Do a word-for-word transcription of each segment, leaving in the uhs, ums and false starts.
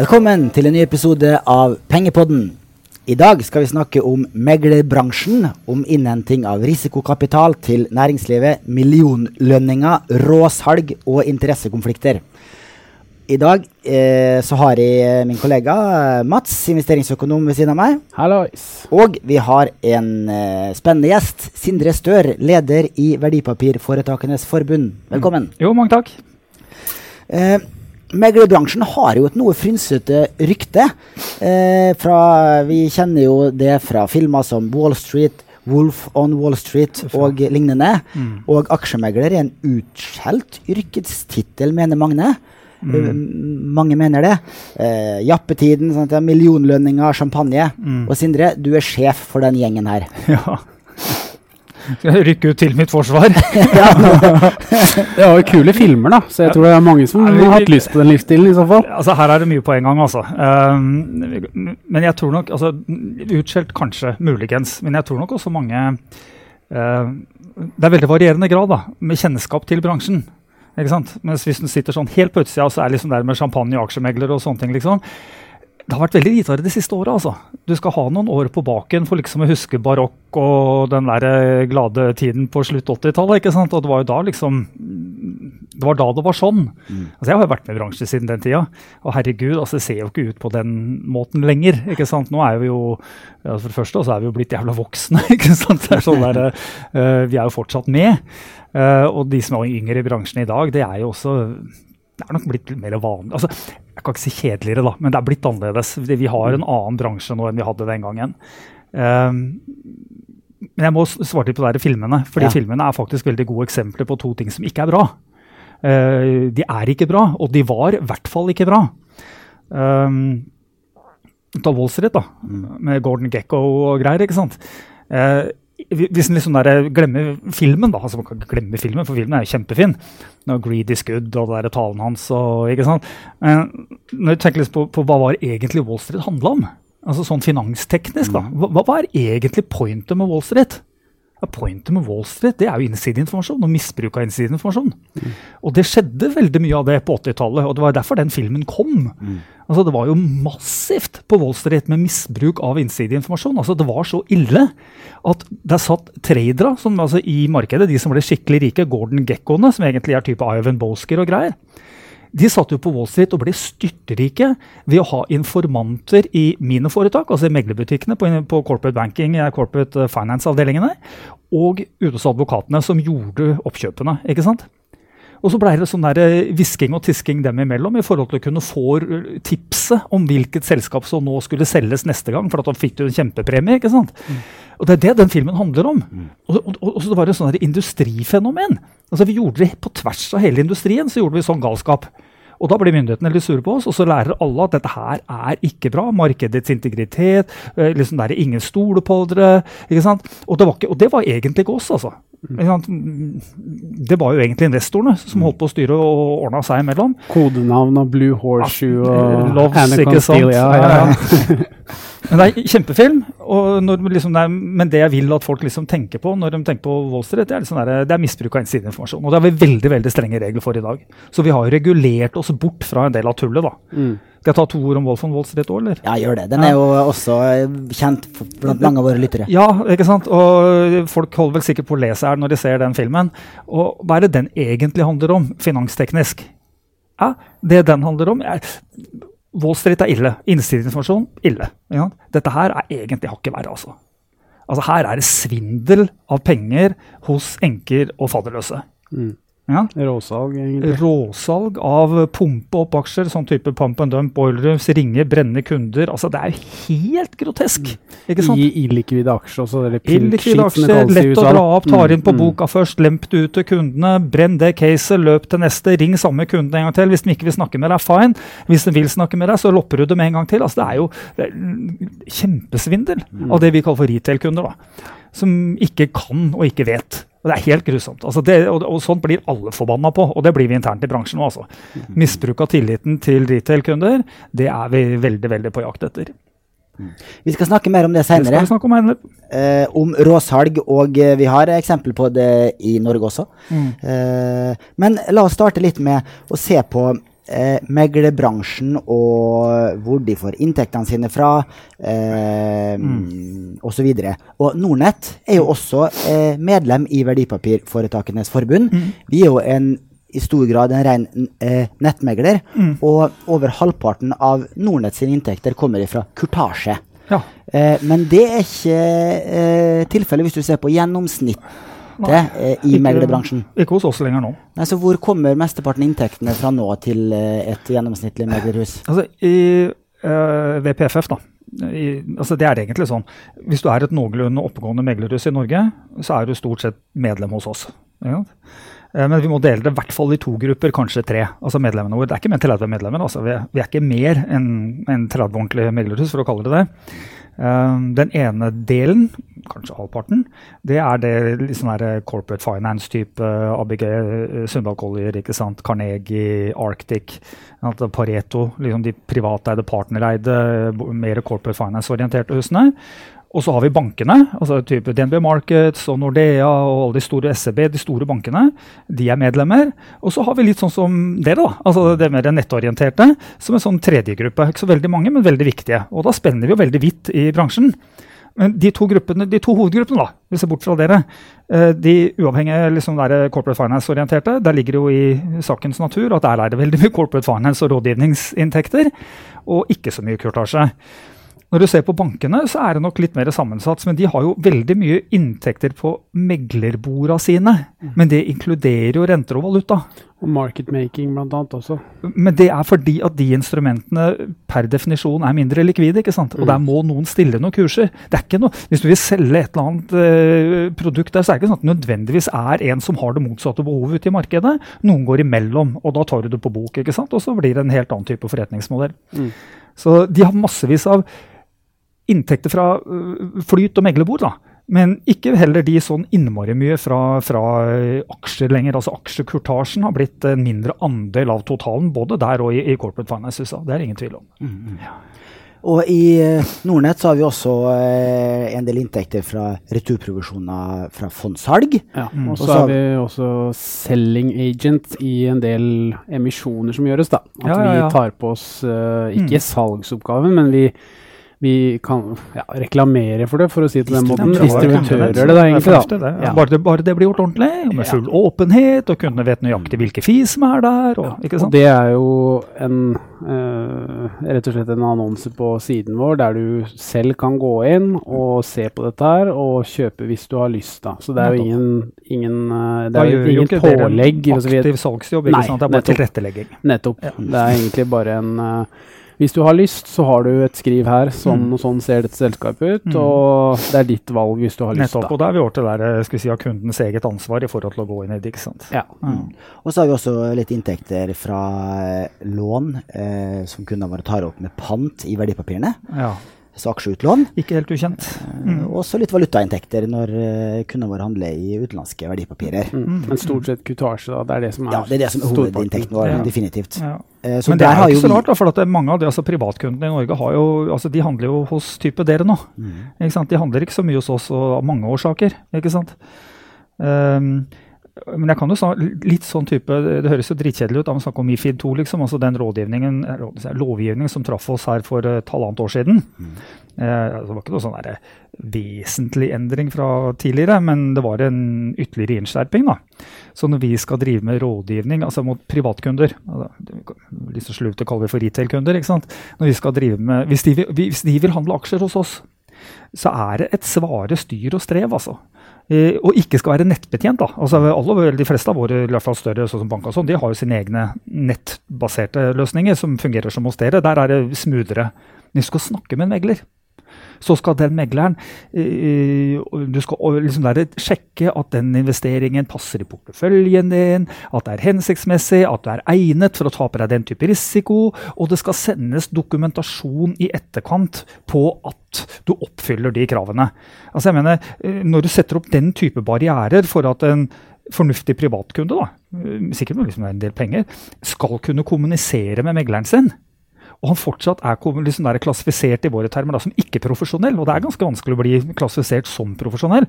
Velkommen til en ny episode av Pengepodden. I dag skal vi snakke om meglerbransjen, om innhenting av risikokapital til næringslivet, millionlønninger, råsalg og interessekonflikter. I dag eh, så har jeg min kollega Mats, investeringsøkonom ved siden av meg. Hallois. Og vi har en eh, spennende gjest, Sindre Stør, leder i Verdipapirforetakenes forbund. Velkommen. Mm. Jo, mange takk. Eh, Meglerbransjen har jo et noe frynsete rykte. Eh, fra, vi kjenner jo det fra filmer som Wall Street, Wolf on Wall Street og lignende. Mm. Og aksjemegler er en utskjelt yrkestittel, mener Magne. Mm. Uh, mange mener det. Eh, jappetiden, sånn at det er millionlønninger, champagne. Mm. Og Sindre, du er sjef for den gjengen her. Ja. Skal jeg rykke ut til mitt forsvar? Det var jo kule filmer da, så jeg tror det er mange som har hatt lyst på den livsstilen i så fall. Altså her er det mye på en gang altså. Um, men jeg tror nok, altså utskjelt kanskje muligens, men jeg tror nok også mange, uh, det er veldig varierende grad da, med kjennskap til bransjen. Ikke sant? Mens hvis den sitter sånn helt på utsida, så er det liksom der med champagne og aksjemegler og sånne ting liksom. Det har vært veldig litere det siste året, altså. Du skal ha noen år på baken for liksom å huske barokk og den der glade tiden på slutt åttitallet, ikke sant? Og det var jo da liksom, det var da det var sånn. Mm. Altså jeg har jo vært med i bransjen siden den tida, og herregud, altså det ser jo ikke ut på den måten lenger, ikke sant? Nå er vi jo, altså for det første så er vi jo blitt jævla voksne, ikke sant? Det er sånn der, uh, vi er jo fortsatt med, uh, og de som er yngre i bransjen i dag, det er jo også... Det er nok blitt mer vanlig, altså jeg kan ikke si kjedeligere da, men det er blitt annerledes. Vi har en annen bransje nå enn vi hadde den gangen. Um, men jeg må svare litt på de filmene, fordi ja. Filmene er faktisk veldig gode eksempler på to ting som ikke er bra. Uh, de er ikke bra, og de var i hvert fall ikke bra. Um, ta Wall Street da, med Gordon Gekko og greier, ikke sant? Uh, Hvis en liksom der glemmer filmen da, altså man kan glemme filmen, for filmen er jo kjempefin. Greedy Skud og det der talen hans, og, ikke sant? Men når du tenker litt på, på hva var egentlig Wall Street handlet om, altså sånn finansteknisk da, hva, hva er egentlig pointet med Wall Street? Ja, pointet med Wall Street, det er jo innsideinformasjon og misbruk av innsideinformasjon. Mm. Og det skjedde veldig mye av det på åttitallet, og det var derfor den filmen kom. Mm. Altså det var jo massivt på Wall Street med misbruk av innsideinformasjon. Altså det var så ille at der satt tradere som, altså, i markedet, de som ble skikkelig rike, Gordon Gekkoene, som egentlig er type Ivan Bolsker og greier. De satt jo på Wall Street og ble styrterike ved å ha informanter i mine foretak, altså i meglerbutikkene på, på corporate banking, corporate finance-avdelingene, og ute hos advokatene som gjorde oppkjøpene, ikke sant? Og så ble det sånn der visking og tisking dem imellom i forhold til å kunne få tipset om hvilket selskap som nå skulle selges neste gang, for at da fikk du en kjempepremie, ikke sant? Mm. Og det er det den filmen handler om. Mm. Og, og, og, og så var det en sånn industrifenomen. Altså vi gjorde det på tvers av hele industrien, så gjorde vi sånn galskap. Og da blir myndighetene litt sure på oss, og så lærer alle at dette her er ikke bra, markedets integritet, liksom der er ingen stole på dere, ikke sant? Og det var, ikke, og det var egentlig ikke oss, altså. Mm. Det var jo egentlig investorene som holdt på å styre og ordne seg imellom. Kodenavn og Blue Horseshoe og Loves, ikke sant? Ja, ja, ja. Men det er en kjempefilm, og når, liksom, det er, men det jeg vil at folk liksom tenker på når de tenker på Wall Street, det er, liksom der, det er misbruk av innsideinformasjon, og det har vi veldig, veldig strenge regler for i dag. Så vi har jo regulert oss bort fra en del av tullet da. Mm. Skal jeg ta to ord om Wolf on Wall Street også, eller? Ja, gjør det. Den er jo også kjent blant mange av våre lyttere. Ja, ikke sant? Og folk holder vel sikkert på å lese her når de ser den filmen. Og hva er det den egentlig handler om, finansteknisk? Ja, det den handler om er... Wall Street er ille, innsideinformasjon, ille. Ja. Dette her er egentlig hakket verre, altså. Altså her er det svindel av penger hos enker og fadderløse. Mm. Ja. Råsalg, egentlig. Råsalg av pumpe opp aksjer, sånn type pump and dump, boilerrooms, ringer, brennende kunder. Altså, det er jo helt grotesk, ikke sant? I illikvide aksjer også, eller illikvide aksjer, lett å dra opp, tar inn på mm. boka først, lemp det ut til kundene, brenn det caset, løp til neste, ring samme kunden en gang til. Hvis de ikke vil snakke med deg, fine. Hvis de vil snakke med deg, så lopper du dem en gang til. Altså, det er jo det er kjempesvindel mm. av det vi kaller for retail-kunder, da. Som ikke kan og ikke vet. Og det er helt grusomt. Altså det, og, og sånt blir alle forbanna på, og det blir vi internt i bransjen nå, altså. Misbruk av tilliten til retail-kunder, det er vi veldig, veldig på jakt etter. Mm. Vi skal snakke mer om det senere. Det skal vi snakke om senere. Eh, om råsalg, og vi har eksempel på det i Norge også. Mm. Eh, men la oss starte litt med å se på eh, meglerbransjen og hvor de får inntektene sine fra eh, mm. og så videre. Og Nordnet er jo også eh, medlem I Verdipapirforetakenes forbund. Mm. Vi er jo en I stor grad en ren eh, nettmegler, mm. og over halvparten av Nordnets inntekter kommer fra kurtasje. Ja. Eh, men det er ikke eh, tilfellet hvis du ser på gjennomsnittet eh, I ikke, meglerbransjen. Ikke hos oss lenger nå. Nei, så hvor kommer mesteparten inntektene fra nå til eh, et gjennomsnittlig meglerhus? Altså, I eh, V P F F da, I, altså det er egentlig sånn, hvis du er et noenlunde oppegående meglerhus I Norge, så er du stort sett medlem hos oss. Ja. Men vi må dele det I hvert fall I to grupper, kanskje tre, altså medlemmene våre. Det er ikke mer enn tretti medlemmer, altså. Vi er, vi er ikke mer enn, enn tretti ordentlige meglerhus, for å kalle det det. Um, den ene delen, kanskje halvparten, det er det liksom her corporate finance-type, A B G, Sundal Collier, ikke sant, Carnegie, Arctic, Pareto, liksom de privateide, partnereide, mer corporate finance-orienterte husene. Og så har vi bankene, altså type D N B Markets og Nordea og alle de store S C B, de store bankene, de er medlemmer. Og så har vi litt sånn som dere da, altså det mer nettorienterte, som en sånn tredje gruppe. Ikke så veldig mange, men veldig viktige. Og da spenner vi jo veldig vidt I bransjen. Men de to, gruppene, de to hovedgruppene da, hvis jeg bort fra dere, de uavhengige liksom der corporate finance-orienterte, der ligger det jo I sakens natur at der er det veldig mye corporate finance og rådgivningsinntekter, og ikke så mye kurtasje. Når du ser på bankene, så er det nok litt mer sammensatt, men de har jo veldig mye inntekter på meglerbordene sine, men det inkluderer jo renter og valuta. Og market making blant annet også. Men det er fordi at de instrumentene per definisjon er mindre likvide, ikke sant? Og der må noen stille noen kurser. Det er ikke noe, hvis du vil selge et eller annet eh, produkt der, så er det ikke sånn at nødvendigvis er en som har det motsatte behovet ute I markedet. Noen går imellom, og da tar du det på bok, ikke sant? Og så blir det en helt annen type forretningsmodell. Mm. Så de har massevis av inntekter fra flyt og meglebord da, men ikke heller de sånn innmari mye fra, fra aksjer lenger, altså aksjekurtasjen har blitt en mindre andel av totalen, både der og I, I corporate finance, det er ingen tvil om. Mm. Ja. Og I Nordnet så har vi også eh, en del inntekter fra returprovisjoner fra fondsalg. Ja, mm. Og så har vi også selling agent I en del emisjoner som gjøres da, at ja, ja, ja. Vi tar på oss eh, ikke mm. salgsoppgaven, men vi Vi kan ja, reklamere for det, for å si det på den måten. Distributører det da, egentlig da. Det, ja. bare, det, bare det blir gjort ordentlig, med full ja. Åpenhet, og kundene vet nøyaktig hvilke fi som er der. Og, ja. Ikke sant? Og det er jo en, eh, rett og slett en annonse på siden vår, der du selv kan gå inn og se på dette her, og kjøpe hvis du har lyst da. Så det er jo ingen, ingen, det er jo ingen jo pålegg. Det er en aktiv salgsjobb, ikke sant? Det er bare tilrettelegging. Nettopp. Ja. Det er egentlig bare en... Eh, Hvis du har lyst, så har du et skriv her, sånn og sånn ser dette selskapet ut, mm. og det er ditt valg hvis du har lyst. Nettopp, da. Og da er vi over til der, skal vi si, av kundens eget ansvar I forhold til å gå inn I det, ikke sant? Ja. Mm. Og så har vi også litt inntekter fra lån, eh, som kundene våre tar opp med pant I verdipapirene. Ja. Så aksjeutlån. Ikke helt ukjent. Mm. Og så litt valutainntekter når uh, kundene våre handler I utenlandske verdipapirer. Mm. Mm. Men stort sett kutasje, da, det er det som er Ja, det er det som er hovedinntekten vår, ja. Definitivt. Ja. Uh, Men det er ikke jo så rart, da, for at mange av de altså, privatkundene I Norge har jo, altså, de handler jo hos type dere nå. Mm. Ikke sant? De handler ikke så mye hos oss av mange årsaker, ikke sant? Um, Men jeg kan jo snakke litt sånn type, det høres jo dritkjedelig ut da man snakker om MIFID to, liksom, altså den rådgivningen, lovgivningen som traff oss her for et halvannet år siden. Mm. Eh, det var ikke noe sånn der vesentlig endring fra tidligere, men det var en ytterligere innskjerping da. Så når vi skal drive med rådgivning, altså mot privatkunder, litt så slutt å kalle det for retailkunder, ikke sant? Når vi skal drive med, hvis de, hvis de vil handle aksjer hos oss, så er det et svare styr og strev altså. Eh, og ikke skal være nettbetjent da. Altså alle, de fleste av våre, I hvert fall større sånn som banker og sånn, de har jo sine egne nettbaserte løsninger som fungerer som hos dere. Der er det smudere. Men du skal snakke med en megler. Så skal den megleren, eh, du skal liksom der, sjekke at den investeringen passer I porteføljen din, at det er hensiktsmessig, at du er egnet for å ta på deg den type risiko, og det skal sendes dokumentasjon I etterkant på at du oppfyller de kravene. Altså jeg mener, når du setter opp den type barrierer for at en fornuftig privatkunde, da, sikkert med liksom en del penger, skal kunne kommunisere med megleren sin, og han fortsatt er liksom der klassifisert i våre termer da, som ikke-profesjonell, og det er ganske vanskelig å bli klassifisert som profesjonell,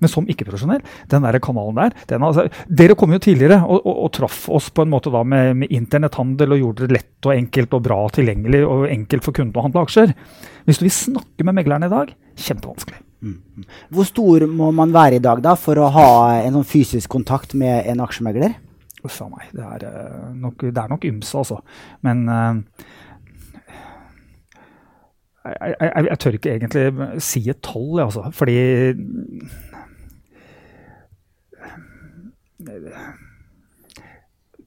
men som ikke-profesjonell, den der kanalen der, den, altså, dere kom jo tidligere og, og, og traff oss på en måte da med, med internethandel og gjorde det lett og enkelt og bra tilgjengelig og enkelt for kunden å handle aksjer. Hvis du vil snakke med meglerne i dag, kjempevanskelig. Mm. Hvor stor må man være i dag da, for å ha en sånn fysisk kontakt med en aksjemegler? Uff a meg, det er nok, det er nok ymse altså, men uh, jeg, jeg, jeg tør ikke egentlig si et tall altså, fordi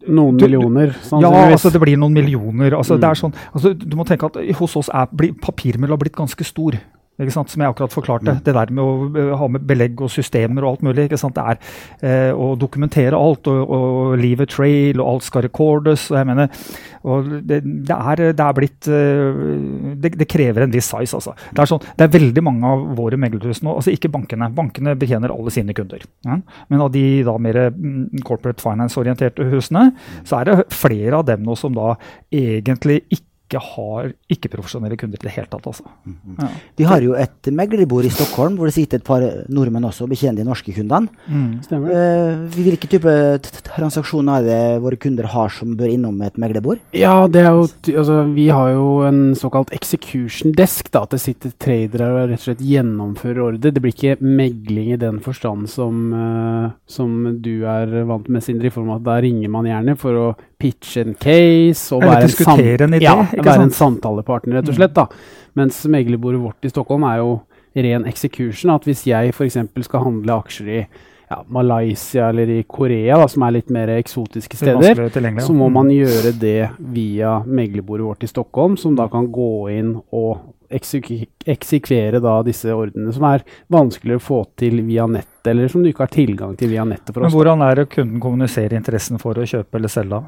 noen millioner. Ja, altså det blir noen millioner, altså mm. det er sånn, altså, du må tenke at hos oss er papirmølla blitt ganske stor. Ikke sant? Som jeg akkurat forklarte, mm. det der med å ha med belegg og systemer og alt mulig, ikke sant? Det er eh, å dokumentere alt, og, og leave a trail, og alt skal recordes, og jeg mener, og det, det, er, det er blitt, det, det krever en viss size, altså. Det er, sånn, det er veldig mange av våre meglerhus nå, altså ikke bankene, bankene betjener alle sine kunder, ja? Men av de da mer corporate finance-orienterte husene, så er det flere av dem nå som da egentlig ikke ikke har ikke-profesjonelle kunder til det hele tatt. Altså. Mm-hmm. Ja. Vi har jo et meglerbord i Stockholm, hvor det sitter et par nordmenn også og betjener de norske kundene. Mm. Stemmer. Uh, hvilke type transaksjoner er det våre kunder har som bør innom et meglerbord? Ja, det er jo, altså, vi har jo en såkalt execution desk, da, at det sitter tradere og rett og slett gjennomfører ordre. Det blir ikke megling i den forstand som, uh, som du er vant med, Sindre, i form av at da ringer man gjerne for å pitch and case, og være en, sam- idé, ja, være en samtalepartner rett og slett da. Mens meglerbordet vårt i Stockholm er jo ren execution, at hvis jeg for eksempel skal handle aksjer i ja, Malaysia eller i Korea da, som er litt mer eksotiske steder, så må man gjøre det via meglerbordet vårt i Stockholm, som da kan gå inn og Ekseku- eksekvere da disse ordene som er vanskeligere å få til via nettet, eller som du ikke har tilgang til via nettet for oss. Men hvordan er det kunden kommuniserer interessen for å kjøpe eller selge?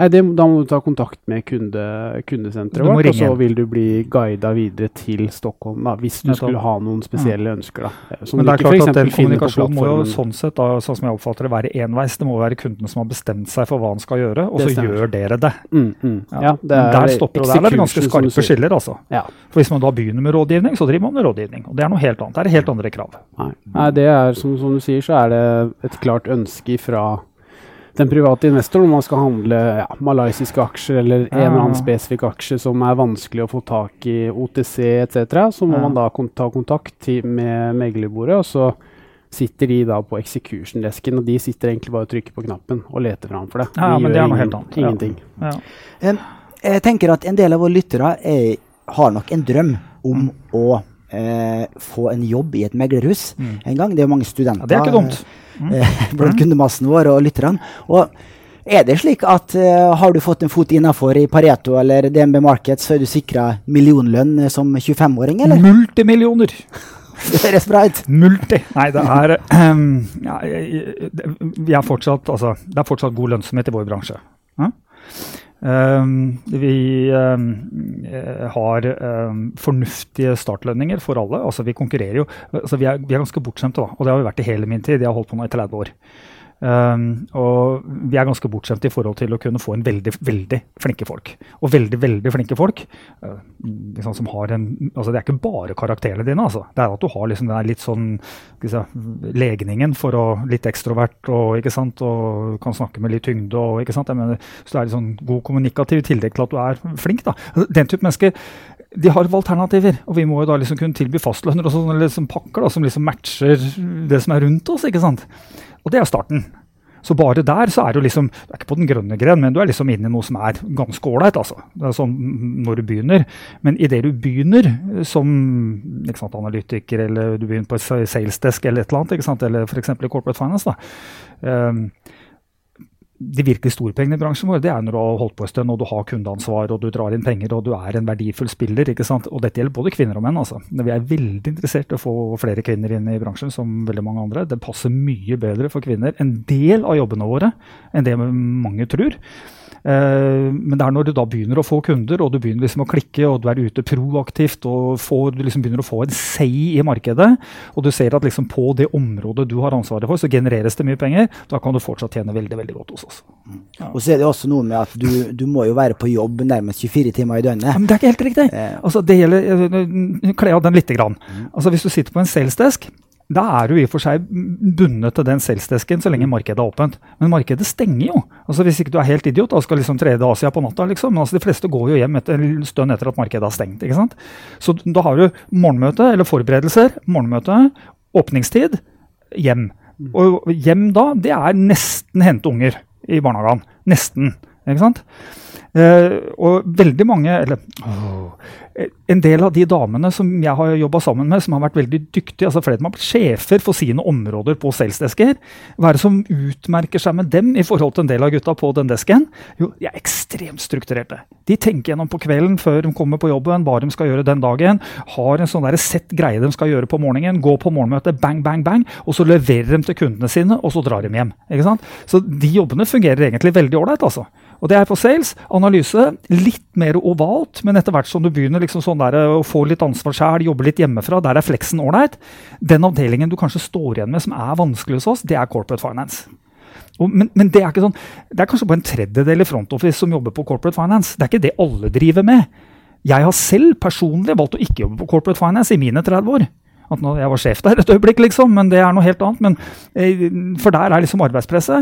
Nei, det, da må du ta kontakt med kunde, kundesenteret vårt, og så vil du bli guidet videre til Stockholm da, hvis du Nettom. skulle ha noen spesielle ja. ønsker da. Men det er klart at den kommunikasjonen må jo sånn sett, da, sånn som jeg oppfatter det, være enveis. Det må være kunden som har bestemt seg for hva han skal gjøre, og så gjør dere det. Mm, mm. Ja. Ja, det er, der stopper det, der er det ganske skarpe skiller altså. Ja. For hvis man da begynner med rådgivning, så driver man med rådgivning. Og det er noe helt annet. Det er helt andre krav. Nei, Nei det er, som, som du sier, så er det et klart ønske fra den private investoren om man skal handle ja, malaysiske aksjer eller en eller annen spesifikk aksje som er vanskelig å få tak i O T C, et cetera. Så må man da kont- ta kontakt til, med meglerbordet, og så sitter de da på execution-desken, og de sitter egentlig bare og trykker på knappen og leter fram for det. De ja, men det er noe ingen, helt annet. Ingenting. Ja. Ja. Jeg tenker at en del av våre lyttere er har nok en drøm om mm. å eh, få en jobb i et meglerhus mm. en gang. Det er jo mange studenter. Ja, det er ikke dumt. Mm. blant kundemassen vår og lytterne. Og er det slik at eh, har du fått en fot innenfor i Pareto eller D N B Markets, så er du sikret millionlønn som tjuefem-åring, eller? Multimillioner! det er spreit. Multi! Nei, det er, um, ja, vi er fortsatt, altså, det er fortsatt god lønnsomhet i vår bransje. Ja? Um, vi um, har um, fornuftige startlønninger for alle, altså vi konkurrerer jo, altså vi er, vi er ganske bortskjemte da, og det har vi vært i hele min tid, jeg har holdt på nå i tretti år. Um, og vi er ganske bortskjemte i forhold til å kunne få en veldig, veldig flinke folk, og veldig, veldig flinke folk, uh, liksom som har en, altså det er ikke bare karakterene dine, altså, det er at du har liksom den der litt sånn, skal vi si, legningen for å litt ekstrovert, og ikke sant, og kan snakke med litt tyngde, og ikke sant, jeg mener, så det er litt sånn god kommunikativ tillegg til at du er flink da, den type mennesker, de har alternativer, og vi må jo da liksom kunne tilby fastlønner og sånne liksom pakker da, som liksom matcher det som er rundt oss, ikke sant? Og det er starten. Så bare der så er du liksom, du er ikke på den grønne gren, men du er liksom inne i noe som er ganske ålreit, altså. Det er sånn når du begynner. Men i det du begynner som ikke sant, analytiker, eller du begynner på et salesdesk eller et eller annet, ikke sant? Eller for eksempel i corporate finance da, um, de virkelig store pengene i bransjen vår, det er når du har holdt på en stund, og du har kundeansvar, og du drar inn penger, og du er en verdifull spiller, ikke sant? Og dette gjelder både kvinner og menn, altså. Vi er veldig interessert i å få flere kvinner inn i bransjen, som veldig mange andre. Det passer mye bedre for kvinner, en del av jobbene våre, enn det mange tror. Men det er når du da begynner å få kunder, og du begynner liksom å klikke, og du er ute proaktivt, og får, du liksom begynner å få en sei i markedet, og du ser at liksom på det området du har ansvaret for, så genereres det mye penger, da kan du fortsatt tjene veldig, veldig godt hos oss. Ja. Og så er det også noe med at du, du må jo være på jobb nærmest tjuefire timer i døgnet. Ja, men det er ikke helt riktig. Altså, det gjelder, kle av den litt grann. Altså, hvis du sitter på en salesdesk, da er du i og for seg bundet til den salesdesken så lenge markedet er åpent. Men markedet stenger jo. Altså hvis ikke du er helt idiot, da skal liksom trede Asia på natta liksom. Men altså de fleste går jo hjem etter en stund etter at markedet er stengt, ikke sant? Så da har du morgenmøte eller forberedelser, morgenmøte, åpningstid, hjem. Og hjem da, det er nesten hente unger i barnehagen. Nesten, ikke sant? Uh, og veldig mange, eller oh, en del av de damene som jeg har jobbet sammen med, som har vært veldig dyktige, altså flere som har blitt sjefer for sine områder på salesdesker, hva er det som utmerker seg med dem i forhold til en del av gutta på den desken? Jo, de er ekstremt strukturerte. De tenker gjennom på kvelden før de kommer på jobben, hva de skal gjøre den dagen, har en sånn der sett greie de skal gjøre på morgenen, gå på morgenmøte, bang, bang, bang, og så leverer de til kundene sine, og så drar de hjem, ikke sant? Så de jobbene fungerer egentlig veldig ordentlig, altså. Og det er på sales, analyse, litt mer ovalt, men etter hvert som du begynner liksom sånn der, å få litt ansvar selv, jobbe litt hjemmefra, der er fleksen ordentlig. Den avdelingen du kanskje står igjen med som er vanskelig hos oss, det er corporate finance. Og, men, men det er ikke sånn, det er kanskje bare en tredjedel i front office som jobber på corporate finance. Det er ikke det alle driver med. Jeg har selv personlig valgt å ikke jobbe på corporate finance i mine tretti år. At nå, jeg var sjef der et øyeblikk liksom, men det er noe helt annet. Men, eh, for der er liksom arbeidspresset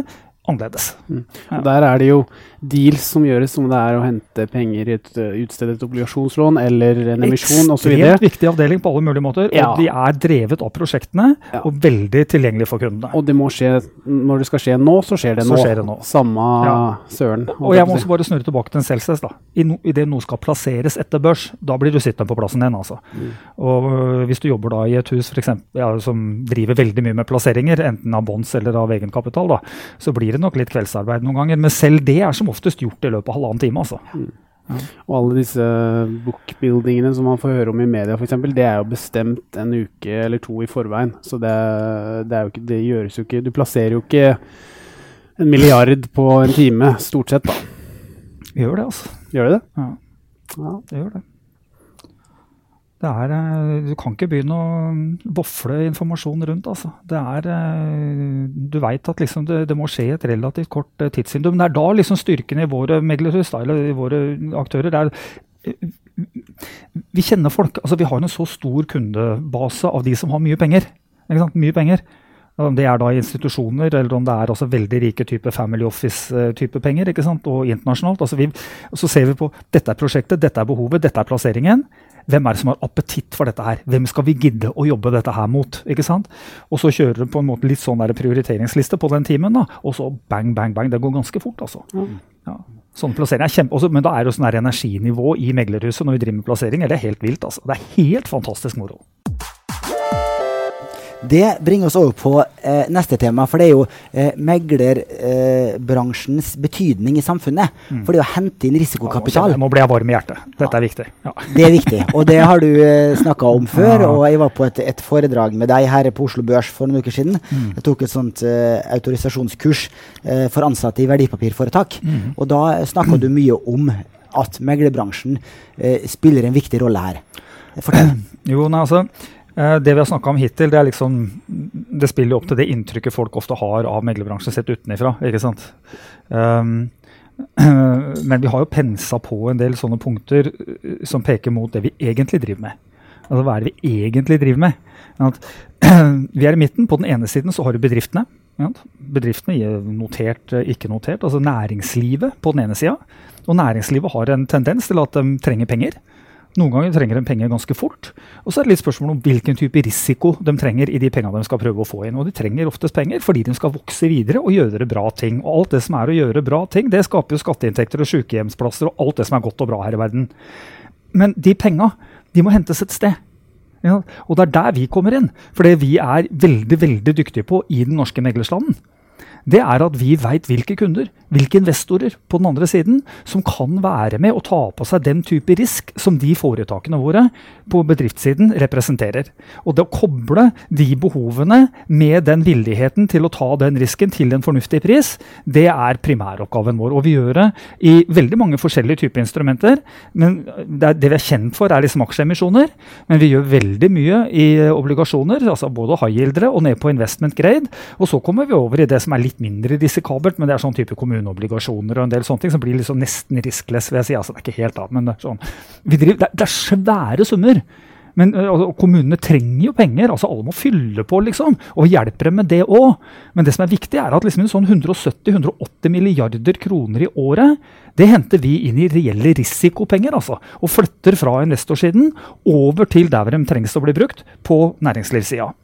annerledes. Mm. Ja. Der er det jo deals som gjøres, som det er å hente penger i et utstedet obligasjonslån eller en emisjon og så videre. Ekstremt viktig avdeling på alle mulige måter, ja. Og de er drevet av prosjektene, ja. Og veldig tilgjengelig for kundene. Og det må skje, når det skal skje nå, så skjer det så nå. Skjer det nå. Samme ja. Søren. Og, og jeg må også bare snurre tilbake til en selses da. I, no, I det noe skal plasseres etter børs, da blir du sittende på plassen din, altså. Mm. Og hvis du jobber da i et hus, for eksempel, ja, som driver veldig mye med plasseringer, enten av bonds eller av egenkapital da, så blir det nok litt kveldsarbeid noen ganger, men selv det er som oftest gjort i løpet av halvannen time, altså. Mm. Ja. Og alle disse bookbuildingene som man får høre om i media, for eksempel, det er jo bestemt en uke eller to i forveien, så det, det, er jo ikke, det gjøres jo ikke, du plasserer jo ikke en milliard på en time, stort sett da. Vi gjør det, altså. Gjør det det? Ja, ja det gjør det. Det er, du kan ikke begynne å boffle informasjon rundt, altså. Det er, du vet at liksom det, det må skje et relativt kort tidssyn. Men det er da liksom styrken i våre meglerhus, da, eller i våre aktører, det er, vi kjenner folk. Altså, vi har en så stor kundebase av de som har mye penger, ikke sant? Mye penger. Om det er da institusjoner, eller om det er altså veldig rike type family office-type penger, ikke sant? Og internasjonalt. Altså vi, så ser vi på, dette er prosjektet, dette er behovet, dette er plasseringen. Hvem er det som har appetitt for dette her? Hvem skal vi gidde å jobbe dette her mot? Ikke sant? Og så kjører du på en måte litt sånn der prioriteringsliste på den timen, da. Og så bang, bang, bang. Det går ganske fort, altså. Mm. Ja. Sånn plassering er kjempe... Også, men da er det jo sånn der energinivå i meglerhuset når vi driver med plassering. Det er helt vilt, altså. Det er helt fantastisk moro. Det bringer oss over på eh, neste tema, for det er jo eh, meglerbransjens eh, betydning i samfunnet. Mm. For det å hente inn risikokapital. Ja, nå ble jeg varm i hjertet. Dette er viktig. Ja. Det er viktig, og det har du eh, snakket om før, og jeg var på et, et foredrag med deg her på Oslo Børs for noen uker siden. Mm. Jeg tok et sånt eh, autorisasjonskurs eh, for ansatte i verdipapirforetak, mm. og da snakket du mye om at meglerbransjen eh, spiller en viktig rolle her. Fortell. Jo, nei, altså... Det vi har snakket om hittil, det er liksom, det spiller opp til det inntrykket folk ofte har av meglerbransjen sett utenifra, ikke sant? Um, men vi har jo pensa på en del sånne punkter som peker mot det vi egentlig driver med. Altså, hva er det vi egentlig driver med? At, vi er i midten, på den ene siden så har du bedriftene. Bedriftene er notert, ikke notert, altså næringslivet på den ene siden. Og næringslivet har en tendens til at de trenger penger. Noen ganger trenger de penger ganske fort, og så er det litt spørsmål om hvilken type risiko de trenger i de pengene de skal prøve å få inn. Og de trenger oftest penger fordi de skal vokse videre og gjøre bra ting. Og alt det som er å gjøre bra ting, det skaper jo skatteinntekter og sykehjemsplasser og alt det som er godt og bra her i verden. Men de pengene, de må hentes et sted. Ja, og det er der vi kommer inn, for det vi er veldig, veldig dyktige på i den norske meglerstanden, det er at vi vet hvilke kunder, hvilke investorer på den andre siden, som kan være med og ta på seg den type risk som de foretakene våre på bedriftssiden representerer. Og det å koble de behovene med den villigheten til å ta den risken til en fornuftig pris, det er primæroppgaven vår. Og vi gjør det i veldig mange forskjellige typer instrumenter, men det, det vi er kjent for er liksom aksjeemisjoner, men vi gjør veldig mye i obligasjoner, altså både high-yieldere og ned på investment grade, og så kommer vi over i det som er litt mindre risikabelt, men det er sånn type kommuneobligasjoner og en del sånne ting som blir liksom nesten riskless, vil jeg si. Altså, det er ikke helt av, men det er sånn. Vi driver, det er svære summer, men altså, kommunene trenger jo penger, altså alle må fylle på liksom, og hjelper dem med det også. Men det som er viktig er at liksom sånn hundre og sytti til hundre og åtti milliarder kroner i året, det henter vi inn i reelle risikopenger, altså, og flytter fra investorsiden over til der de trengs å bli brukt på næringslivssiden.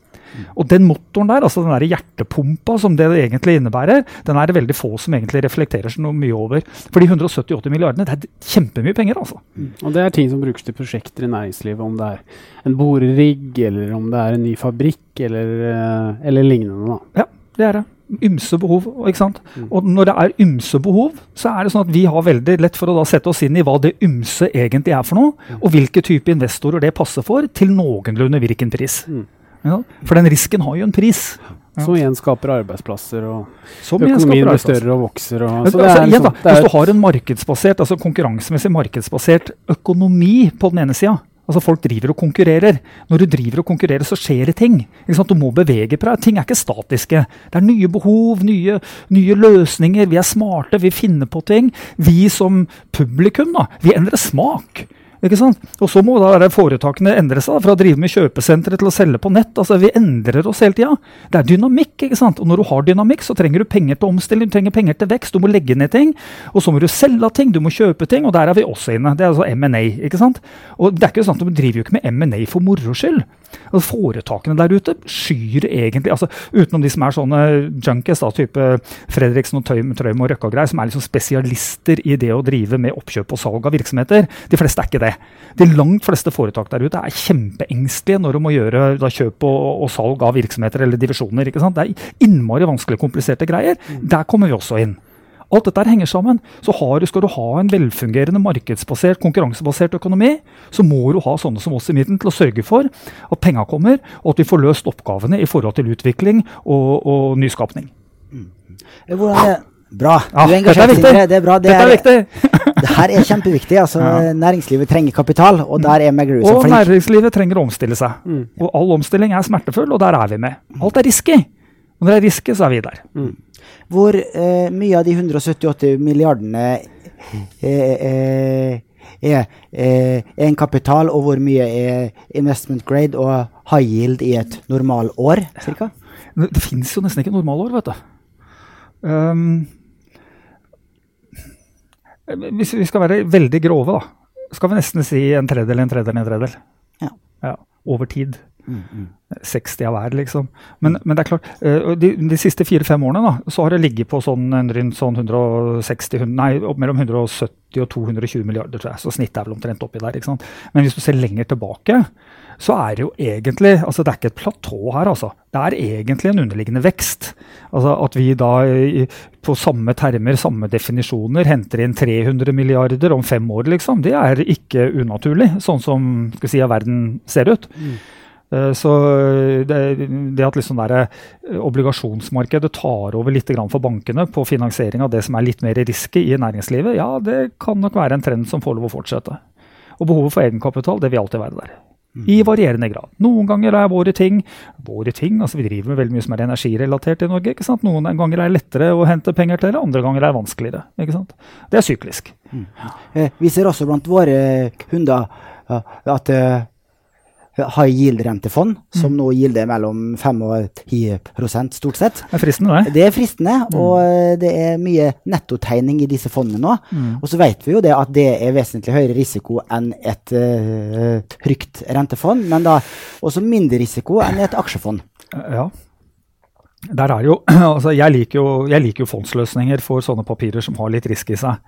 Og den motoren der, altså den der hjertepumpa som det egentlig innebærer, den er det veldig få som egentlig reflekterer så mye over. For de hundre og sytti til åtti milliardene, det er kjempemye penger, altså. Mm. Og det er ting som brukes til prosjekter i næringslivet, om det er en borerigg, eller om det er en ny fabrikk, eller, eller lignende, da. Ja, det er det. Ymse behov, ikke sant? Og når det er ymse behov, så er det sånn at vi har veldig lett for å da sette oss inn i hva det ymse egentlig er for noe, og hvilke type investorer det passer for, til noenlunde hvilken pris. Mm. Ja, for den risken har jo en pris. Ja. Som igjen skaper arbeidsplasser, og økonomien blir større og vokser. Og, så det er liksom, det er hvis du har en markedsbasert, altså konkurransemessig markedsbasert økonomi på den ene siden, altså folk driver og konkurrerer. Når du driver og konkurrerer, så skjer det ting. Du må bevege på deg. Ting er ikke statiske. Det er nye behov, nye, nye løsninger. Vi er smarte, vi finner på ting. Vi som publikum, da, vi endrer smak. Ikke sant? Og så må da foretakene endre seg, da, fra å drive med kjøpesentre til å selge på nett. Altså, vi endrer oss hele tiden. Det er dynamikk, ikke sant? Og når du har dynamikk, så trenger du penger til omstilling, du trenger penger til vekst, du må legge ned ting, og så må du selge ting, du må kjøpe ting, og der er vi også inne. Det er altså M og A, ikke sant? Og det er ikke sant, du driver jo ikke med M og A for moro skyld. Altså, foretakene der ute skyr egentlig, altså utenom de som er sånne junkies, da, type Fredriksen og Tøym, Trøym og Røkka og greier, som er liksom spesialister i det å drive med oppkjøp og salg av virksomheter. De fleste er ikke det. De langt fleste foretak der ute er kjempeengstelige når de må gjøre da, kjøp og, og salg av virksomheter eller divisjoner. Ikke sant? Det er innmari vanskelig kompliserte greier. Der kommer vi også inn. Alt dette henger sammen. Så har, skal du ha en velfungerende, markedsbasert, konkurransebasert økonomi, så må du ha sånne som oss i midten til å sørge for at pengene kommer, og at vi får løst oppgavene i forhold til utvikling og, og nyskapning. Hvordan er det? Bra. Ja, du engasjerer deg, Sindre. Det er bra. Det er, er det her er kjempeviktig. Altså, ja. Næringslivet trenger kapital, og der er McGrew så flink. Og næringslivet trenger å omstille seg. Mm. Og all omstilling er smertefull, og der er vi med. Alt er risky. Og når det er risky, så er vi der. Mm. Hvor eh, mye av de hundre og sytti til åtti milliardene er, er, er en kapital, og hvor mye er investment grade og high yield i et normalår, cirka? Det finnes jo nesten ikke normalår, vet du. Um, hvis vi skal være veldig grove, da, skal vi nesten si en tredel, en tredel, en tredel. Ja. Ja, over tid. Mm, mm. seksti av hver, liksom. Men, men det er klart, de, de siste fire-fem årene da, så har det ligget på sånn, rundt sånn hundre og seksti, nei, opp mellom hundre og sytti og to hundre og tjue milliarder, tror jeg. Så snittet er vel omtrent oppi der, ikke sant? Men hvis du ser lenger tilbake, så er det jo egentlig, altså det er ikke et platå her, altså. Det er egentlig en underliggende vekst. Altså at vi da i, på samme termer, samme definisjoner, henter inn tre hundre milliarder om fem år, liksom. Det er ikke unaturlig, sånn som, skal vi si, verden ser ut. Mm. Så det, det at liksom der, obligasjonsmarkedet tar over litt grann for bankene på finansiering av det som er litt mer risky i næringslivet, ja, det kan nok være en trend som får lov å fortsette. Og behovet for egenkapital, det vil alltid være der. I varierende grad. Noen ganger er våre ting, våre ting, altså vi driver med veldig mye som er energirelatert i Norge, ikke sant? Noen ganger er det lettere å hente penger til, andre ganger er det vanskeligere, ikke sant? Det er syklisk. Mm. Vi ser også blant våre kunder at high yield rentefond, som nå gilder mellom fem og ti prosent stort sett. Det er fristende, det. Det er fristende, og det er mye nettotegning i disse fondene nå. Mm. Og så vet vi jo det at det er vesentlig høyere risiko enn et uh, trygt rentefond, men da også mindre risiko enn et aksjefond. Ja. Der er jo, altså jeg liker jo, jeg liker jo fondsløsninger for sånne papirer som har litt risk i seg.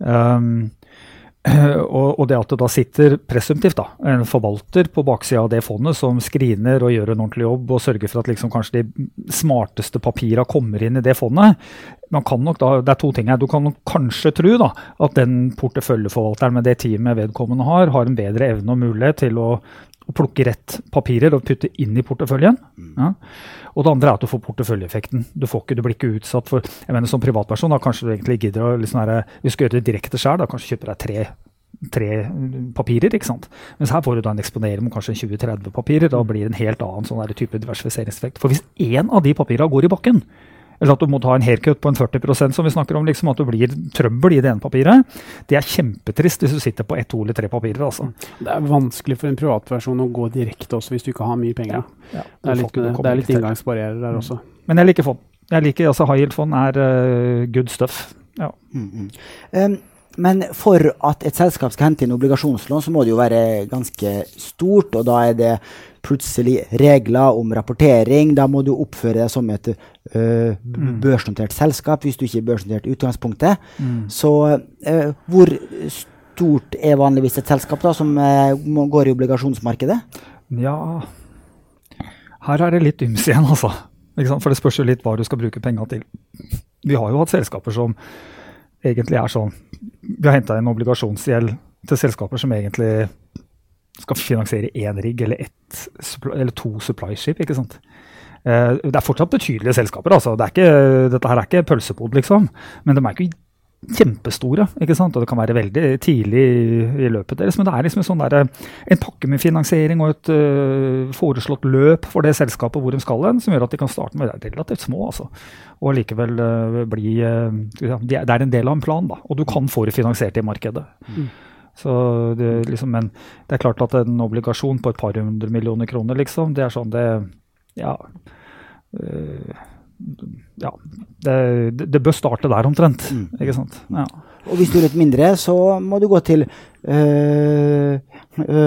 Um, Og det at det da sitter presumptivt da, en forvalter på baksida av det fondet som screener og gjør en ordentlig jobb og sørger for at liksom kanskje de smarteste papirene kommer inn i det fondet. Man kan nok da, det er to ting her, du kan nok kanskje tro da, at den porteføljeforvalteren med det teamet vedkommende har, har en bedre evne og mulighet til å og plukke rett papirer og putte inn i porteføljen. Ja. Og det andre er at du får porteføljeeffekten. Du, får ikke, du blir ikke utsatt for, jeg mener som privatperson, da kanskje du egentlig gidder å, liksom her, hvis du gjør det direkte selv, da kanskje kjøper deg tre, tre papirer, ikke sant? Mens her får du da en eksponering med kanskje tjue til tretti papirer, da blir det en helt annen sånn der type diversifiseringseffekt. For hvis en av de papirene går i bakken, eller at du må ta en haircut på en førti prosent som vi snakker om, liksom, at du blir trøbbel i det ene papiret. Det er kjempetrist hvis du sitter på ett, to eller tre papirer. Altså. Det er vanskelig for en privatperson å gå direkte også hvis du ikke har mye penger. Ja. Ja, det er litt, det er litt inngangsbarrierer der mm. også. Men jeg liker fond. Jeg liker, altså high yield fond er uh, good stuff. Ja. Mm, mm. Um, men for at et selskap skal hente inn obligasjonslån, så må det jo være ganske stort, og da er det plutselig regler om rapportering, da må du oppføre deg som et uh, børsnotert selskap, hvis du ikke er børsnotert i utgangspunktet. Mm. Så uh, hvor stort er vanligvis et selskap da, som uh, går i obligasjonsmarkedet? Ja, her er det litt yms igjen, altså. Ikke sant? For det spørs jo litt hva du skal bruke penger til. Vi har jo hatt selskaper som egentlig er sånn, vi har hentet en obligasjonsgjeld til selskaper som egentlig skal finansiere en rigg eller, eller to supply ship, ikke sant? Eh, det er fortsatt betydelige selskaper, altså. Det er ikke, dette her er ikke pølsepod, liksom. Men de er ikke kjempestore, ikke sant? Og det kan være veldig tidlig i, i løpet deres, men det er liksom en, sånn der, en pakke med finansiering og et uh, foreslått løp for det selskapet hvor de skal hen, som gjør at de kan starte med relativt små, altså. Og likevel uh, bli, uh, det er en del av en plan, da. Og du kan få det finansiert i markedet. Mm. Så det, liksom, men det er klart at en obligasjon på et par hundre millioner kroner, liksom, det er sånn det, ja, øh, ja det, det bør starte der omtrent, mm. ikke sant? Ja. Og hvis du er litt mindre, så må du gå til øh,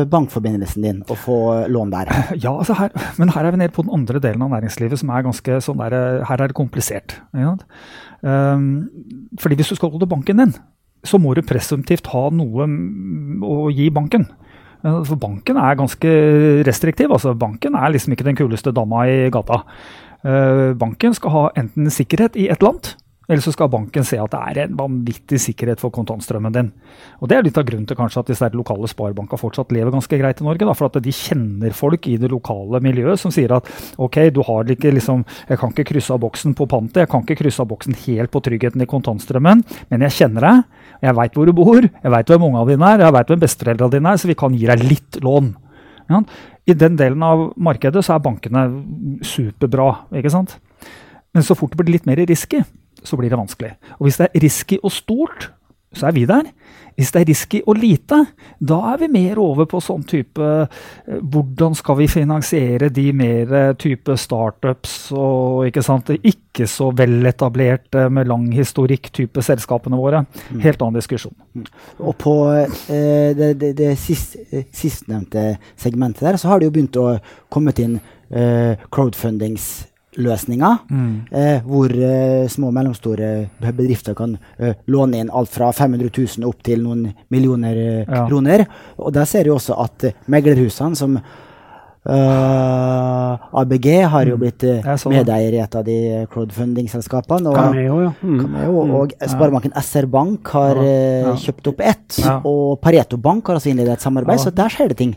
bankforbindelsen din og få lån der. Ja, altså her, men her er vi nede på den andre delen av næringslivet, som er ganske sånn der, her er det komplisert. Ikke sant? Um, fordi hvis du skal holde banken din, så må du presumptivt ha noe å gi banken. For banken er ganske restriktiv. Altså, banken er liksom ikke den kuleste dama i gata. Uh, banken skal ha enten sikkerhet i et land, eller så skal banken se at det er en vanvittig sikkerhet for kontantstrømmen din. Og det er litt av grunnen til kanskje at disse lokale sparebanker fortsatt lever ganske greit i Norge, da, for at de kjenner folk i det lokale miljøet som sier at ok, du har ikke liksom, jeg kan ikke krysse av boksen på pantet, jeg kan ikke krysse av boksen helt på tryggheten i kontantstrømmen, men jeg kjenner deg, jeg vet hvor du bor, jeg vet hvem ungene dine er, jeg vet hvem besteforeldrene dine er, så vi kan gi deg litt lån. Ja. I den delen av markedet så er bankene superbra, ikke sant? Men så fort det blir litt mer risky, så blir det vanskelig. Og hvis det er risky og stort, så er vi der. Hvis det er risky og lite, da er vi mer over på sånn type, hvordan skal vi finansiere de mer type startups og ikke, sant, ikke så veletablerte med lang historikk type selskapene våre. Helt annen diskusjon. Mm. Og på eh, det, det, det sist, sistnevnte segmentet der, så har det jo begynt å komme inn eh, crowdfundings løsninger, mm. eh, hvor eh, små og mellomstore bedrifter kan eh, låne inn alt fra fem hundre tusen opp til noen millioner eh, ja. kroner. Og der ser du også at eh, meglerhusene som eh, A B G har jo blitt eh, medeier i et av de crowdfunding-selskapene. Og, Cameo, ja. mm. Cameo, og mm. Sparebanken S R Bank har eh, ja. kjøpt opp ett, ja. og Pareto Bank har også innledet et samarbeid, ja. så der skjer det ting.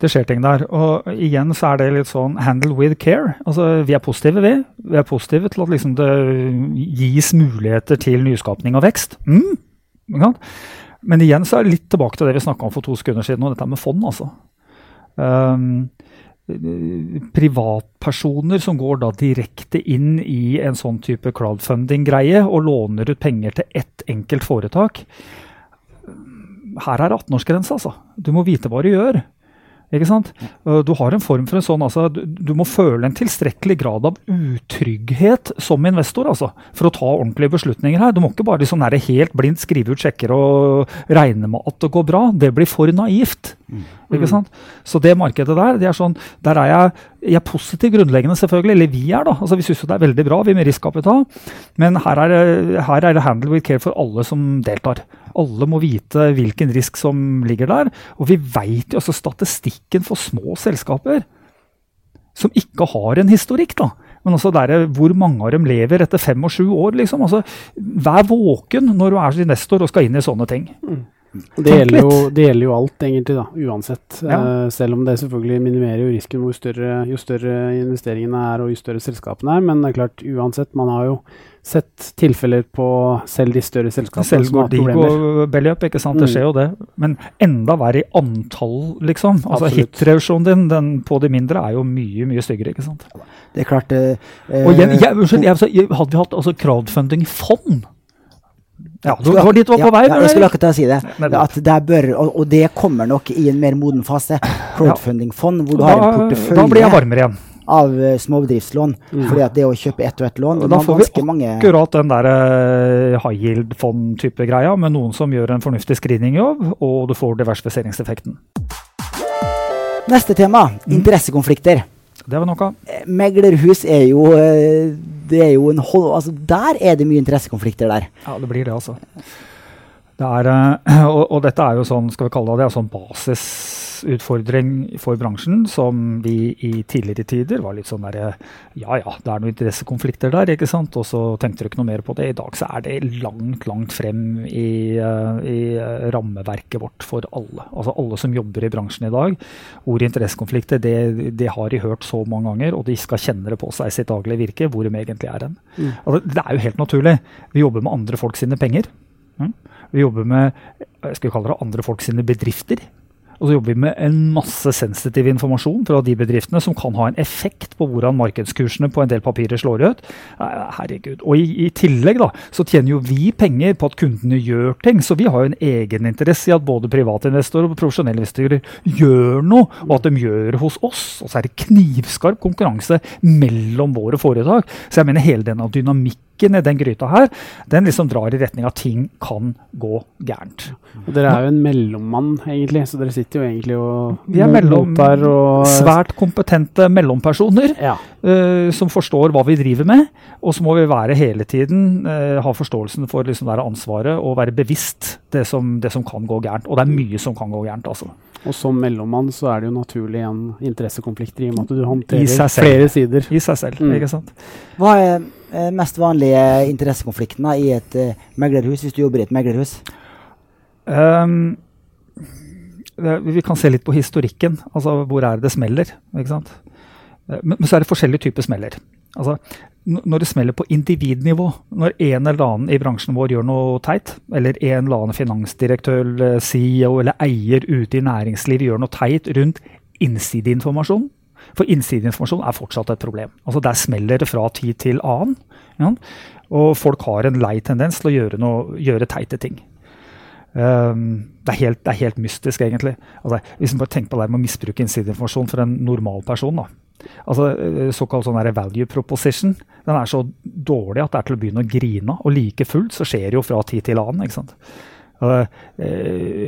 Det skjer ting der, og igjen så er det litt sånn handle with care, altså vi er positive vi, vi er positive til at liksom det gis muligheter til nyskapning og vekst, mm. men igjen så er det litt tilbake til det vi snakket om for to sekunder siden, og dette med fond altså. Um, privatpersoner som går da direkte inn i en sånn type crowdfunding-greie og låner ut penger til ett enkelt foretak, her er det atten-årsgrense altså, du må vite hva du gjør. Ikke sant? Du har en form for en sånn, altså, du må føle en tilstrekkelig grad av utrygghet som investor, altså, for å ta ordentlige beslutninger her. Du må ikke bare liksom nære helt blindt skrive ut sjekker og regne med at det går bra. Det blir for naivt. Mm. Ikke sant? Så det markedet der, det er sånn, der er jeg, jeg er positiv grunnleggende selvfølgelig, eller vi er da. Altså, vi synes jo det er veldig bra, vi med riskkapital, men her er, her er det handle with care for alle som deltar. Alle må vite hvilken risk som ligger der, og vi vet jo altså statistikken for små selskaper som ikke har en historikk da, men også der hvor mange av dem lever etter fem og sju år liksom, altså vær våken når du er nestor og skal inn i sånne ting. Mm. Det gjelder, jo, det gjelder jo alt egentlig da, uansett, ja. uh, selv om det selvfølgelig minimerer jo risken hvor større, jo større investeringene er og jo større selskapene er, men det er klart uansett, man har jo sett tilfeller på selv de større selskapene selv som har problemer. Selv og belly up, ikke sant? Det skjer jo det. Men enda verre i antall, liksom. Altså hitreaksjonen din den på de mindre er jo mye, mye styggere, ikke sant? Det er klart. Eh, og igjen, jeg, unnskyld, jeg, jeg, hadde vi hatt altså, crowdfunding i fond? Ja, du var dit du var på vei. Ja, ja, jeg skulle akkurat si det. At det bør, og, og det kommer nok i en mer moden fase. Crowdfunding-fond, hvor du da, har en portefølje. Da blir jeg varmere igjen. Av småbedriftslån, mm. fordi at det å kjøpe ett og ett lån, da får vi akkurat den der uh, high yield fond type greia, med noen som gjør en fornuftig screeningjobb, og du får diversifiseringseffekten. Neste tema, mm. interessekonflikter. Det var noe. Meglerhus er jo, det er jo en hold, altså der er det mye interessekonflikter der. Ja, det blir det altså. Det er, og, og dette er jo sånn, skal vi kalle det, det er sånn basisutfordring for bransjen, som vi i tidligere tider var litt sånn der, ja, ja, det er noen interessekonflikter der, ikke sant? Og så tenkte du ikke noe mer på det. I dag så er det langt, langt frem i, i rammeverket vårt for alle. Altså alle som jobber i bransjen i dag. Ordet interessekonflikter, det, det har de hørt så mange ganger, og de skal kjenne det på seg i sitt daglige virke, hvor de egentlig er hen. Mm. Altså, det er jo helt naturlig. Vi jobber med andre folk sine penger. Mm. Vi jobber med, jeg skal kalle det, andre folk sine bedrifter. Og så jobber vi med en masse sensitiv informasjon fra de bedriftene som kan ha en effekt på hvordan markedskursene på en del papirer slår ut. Herregud. Og i, i tillegg da, så tjener jo vi penger på at kundene gjør ting, så vi har jo en egen interesse i at både private investorer og profesjonelle investorer gjør noe, og at de gjør hos oss. Og så er det knivskarp konkurranse mellom våre foretak. Så jeg mener hele denne dynamikken i den gryta her, den liksom drar i retning av ting kan gå gærent. Og dere er jo en mellommann egentlig, så dere sitter jo egentlig og vi er mellom, og svært kompetente mellompersoner, ja. uh, som forstår hva vi driver med, og så må vi være hele tiden, uh, ha forståelsen for liksom det ansvaret, og være bevisst det som, det som kan gå gærent, og det er mye som kan gå gærent, altså. Og som mellommann så er det jo naturlig en interessekonflikt i og med at du håndterer flere sider. I seg selv, mm. ikke sant? Hva er eh, mest vanlige interessekonflikten i et eh, meglerhus, hvis du jobber i et meglerhus? Um, det, vi kan se litt på historikken, altså hvor er det smeller, ikke sant? Men, men så er det forskjellige typer smeller. Altså, når det smeller på individnivå, når en eller annen i bransjen vår gjør noe teit, eller en eller annen finansdirektør, C E O eller eier ute i næringslivet gjør noe teit rundt innsideinformasjon, for innsideinformasjon er fortsatt et problem. Altså der smeller det fra tid til annen, ja? Og folk har en lei tendens til å gjøre, noe, gjøre teite ting. Um, det, er helt, det er helt mystisk egentlig. Altså, hvis man bare tenker på det med å misbruke innsideinformasjon for en normal person da, altså såkalt sånn her value proposition, den er så dårlig at det er til å begynne å grine, og like fullt så skjer det jo fra tid til annen, ikke sant? Uh, uh,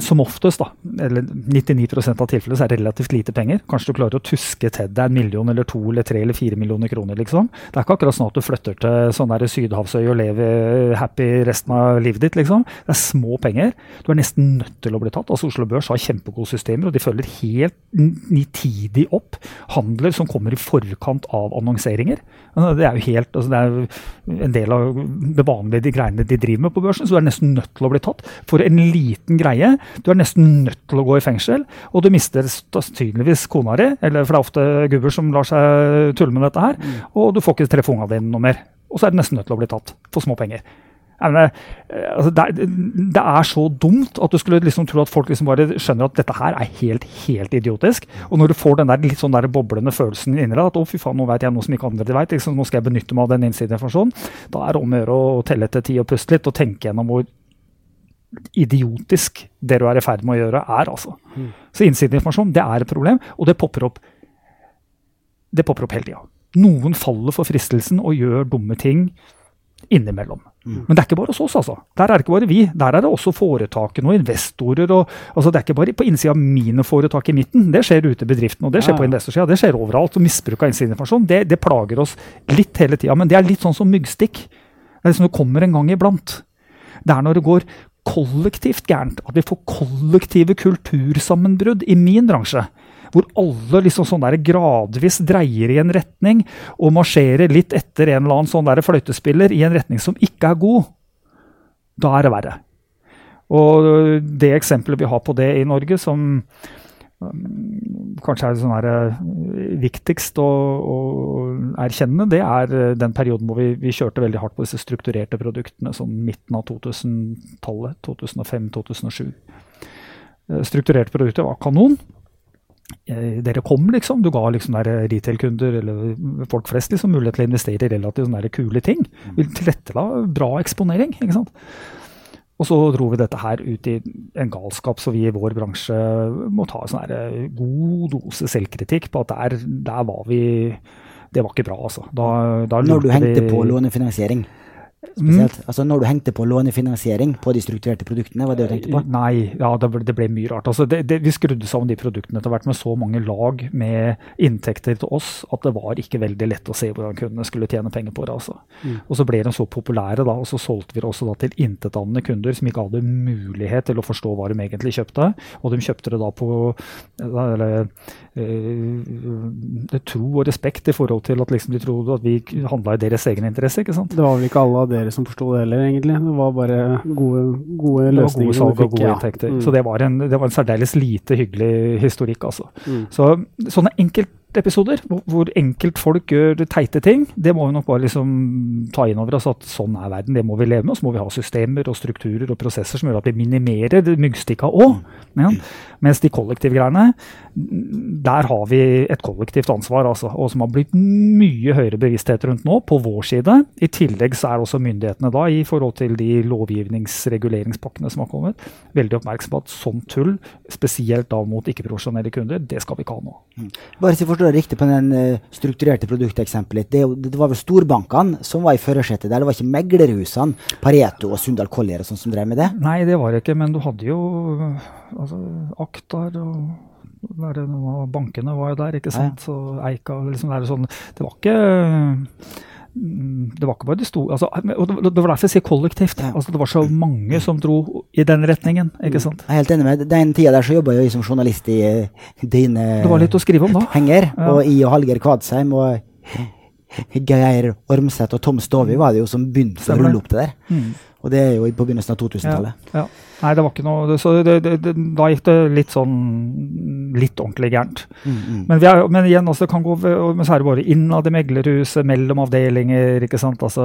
som oftest da, eller nittini prosent av tilfellet så er det relativt lite penger, kanskje du klarer å tuske til deg en million eller to eller tre eller fire millioner kroner liksom, det er ikke akkurat sånn at du flytter til sånn der Sydhavsøy og lever happy resten av livet ditt liksom, det er små penger, du er nesten nødt til å bli tatt, altså Oslo Børs har kjempegode systemer og de følger helt nitidig opp handler som kommer i forkant av annonseringer, det er jo helt altså, det er en del av det vanlige de greiene de driver med på børsen, så du er nesten nødt til å bli tatt for en liten greie. Du er nesten nødt til å gå i fengsel, og du mister sannsynligvis kona di, eller for det er ofte gubber som lar seg tulle med dette her, mm. og du får ikke treffe ungene dine noe mer. Og så er du nesten nødt til å bli tatt for små penger. Mener, altså det, er, det er så dumt at du skulle liksom tro at folk liksom bare skjønner at dette her er helt, helt idiotisk. Og når du får den der litt sånn der boblende følelsen inni deg, at å fy faen, nå vet jeg noe som ikke andre vet, liksom, nå skal jeg benytte meg av den innsideinformasjonen, da er det om å gjøre å telle til ti og puste litt og tenke gjennom hvor idiotisk det du er i ferd med å gjøre er, altså. Mm. Så innsideinformasjon, det er et problem, og det popper opp, det popper opp hele tiden. Noen faller for fristelsen og gjør dumme ting innimellom. Mm. Men det er ikke bare hos oss, altså. Der er det ikke bare vi. Der er det også foretakene og investorer. Og, altså, det er ikke bare på innsiden av mine foretak i midten. Det skjer ute i bedriften, og det skjer ja, ja. På investorsiden. Det skjer overalt, og misbruk av innsideinformasjon, det, det plager oss litt hele tiden. Men det er litt sånn som myggstikk. Det er liksom det kommer en gang iblant. Det er når det går kollektivt gærent, at vi får kollektive kultursammenbrudd i min bransje, hvor alle liksom sånn der gradvis dreier i en retning og marsjerer litt etter en eller annen sånn der fløytespiller i en retning som ikke er god, da er det verre. Og det eksempelet vi har på det i Norge, som um, kanskje er sånn der viktigst å, å erkjenne, det er den perioden hvor vi, vi kjørte veldig hardt på disse strukturerte produktene, sånn midten av to tusen-tallet, to tusen og fem, to tusen og sju. Strukturerte produkter var kanon. Dere kom liksom, du ga liksom der retail-kunder eller folk flest liksom mulighet til å investere i relativt sånne der kule ting. Vi tilrettela bra eksponering, ikke sant? Og så dro vi dette her ut i en galskap, så vi i vår bransje må ta en sånn der god dose selvkritikk på at der, der var vi, det var ikke bra altså. Da, da når du hengte vi, på lånefinansiering? Spesielt. Altså når du hengte på lånefinansiering på de strukturerte produktene, var det du tenkte på? Nei, ja, det ble, det ble mye rart. Altså det, det, vi skrudde sammen de produktene etter hvert med så mange lag med inntekter til oss at det var ikke veldig lett å se hvordan kundene skulle tjene penger på det. Altså. Mm. Og så ble de så populære da, og så solgte vi det også da til intetanende kunder som ikke hadde mulighet til å forstå hva de egentlig kjøpte, og de kjøpte det da på eller, øh, tro og respekt i forhold til at liksom de trodde at vi handlet i deres egen interesse, ikke sant? Det var vel ikke alle dere som forstod det heller egentlig. Det var bare gode, gode løsninger. Det var gode salg og gode inntekter. Ja. Mm. Så det var en, det var en særdeles lite hyggelig historikk, altså. Mm. Så sånne enkeltepisoder, hvor, hvor enkelt folk gjør teite ting, det må vi nok bare liksom ta inn over oss, at sånn er verden, det må vi leve med, og så må vi ha systemer og strukturer og prosesser som gjør at vi minimerer myggstikka også. Ja. Mens de kollektive greiene, der har vi et kollektivt ansvar, altså, og som har blitt mye høyere bevissthet rundt nå, på vår side. I tillegg så er også myndighetene da, i forhold til de lovgivningsreguleringspakkene som har kommet, veldig oppmerksom på at sånn tull, spesielt da mot ikke-profesjonelle kunder, det skal vi ikke ha nå. Mm. Bare hvis jeg forstår det riktig på den uh, strukturerte produkteksempelet, det, det var vel storbankene som var i førersetet der, det var ikke meglerhusene, Pareto og Sundal Collier og sånn som drev med det? Nei, det var det ikke, men du hadde jo altså, Aktar og der, bankene var jo der, ikke sant? Ja. Så Eika, liksom, der, sånn, det var ikke... det var ikke bare de store, altså, og det var derfor jeg sier kollektivt, ja. Altså det var så mange som dro i den retningen, ikke sant? Jeg er helt enig med, den tiden der så jobbet jeg jo som journalist i dine det var litt å skrive om da. Penger, ja. Og i og Halger Kvadsheim og Geir Ormseth og Tom Stovi var det jo som begynte å rulle opp det der. Mm. Og det er jo på begynnelsen av to tusen-tallet. Ja, ja. Nei, det var ikke noe, så det, det, det, da gikk det litt sånn, litt ordentlig gærent. Mm, mm. Men, vi er, men igjen, altså, det kan gå, men så er det bare innad i meglerhuset, mellom avdelinger, ikke sant? Altså,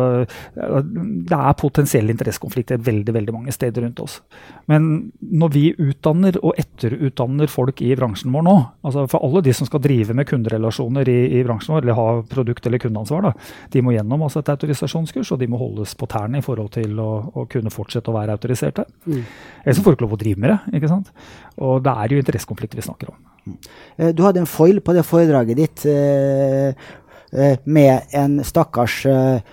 det er potensielle interessekonflikter veldig, veldig mange steder rundt oss. Men når vi utdanner og etterutdanner folk i bransjen vår nå, altså for alle de som skal drive med kunderelasjoner i, i bransjen vår, eller ha produkt- eller kundeansvar, da, de må gjennom altså, et autorisasjonskurs, og de må holdes på tærne i forhold til å, å kunne fortsette å være autoriserte. Mm. Eller så får ikke lov å drive med det, ikke sant? Og det er jo interessekonflikter vi snakker om. Mm. Du hadde en foil på det foredraget ditt eh, med en stakkars eh,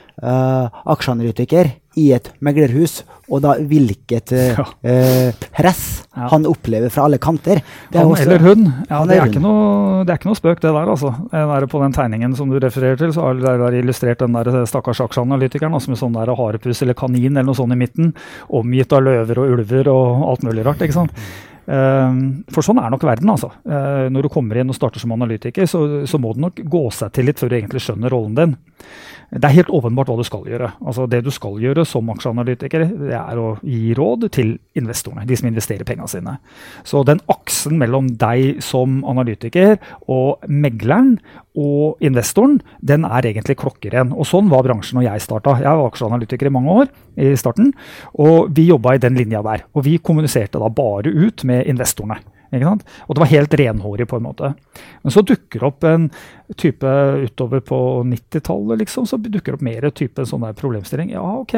aksjeanalytiker i et meglerhus, og da hvilket eh, ja. press ja. han opplever fra alle kanter. Det han også, eller hun. Ja, det, er hun. Ikke noe, det er ikke noe spøk det der, altså. Der på den tegningen som du refererer til, så har der illustrert den der stakkars aksjeanalytikeren, altså med sånn der harepus eller kanin eller noe sånt i midten, omgitt av løver og ulver og alt mulig rart, ikke sant? Um, for sånn er nok verden, altså. Uh, når du kommer inn og starter som analytiker, så, så må du nok gå seg til litt før du egentlig skjønner rollen din. Det er helt åpenbart hva du skal gjøre. Altså, det du skal gjøre som aksjeanalytiker, det er å gi råd til investorene, de som investerer pengene sine. Så den aksen mellom deg som analytiker og megleren og investoren, den er egentlig klokkeren. Og sånn var bransjen når jeg startet. Jeg var aksjeanalytiker i mange år i starten, og vi jobbet i den linja der. Og vi kommuniserte da bare ut med investorene. Ikke sant? Og det var helt renhårig på en måte. Men så dukker opp en type utover på nittitallet, liksom, så dukker opp mer type sånn der problemstilling. Ja, ok,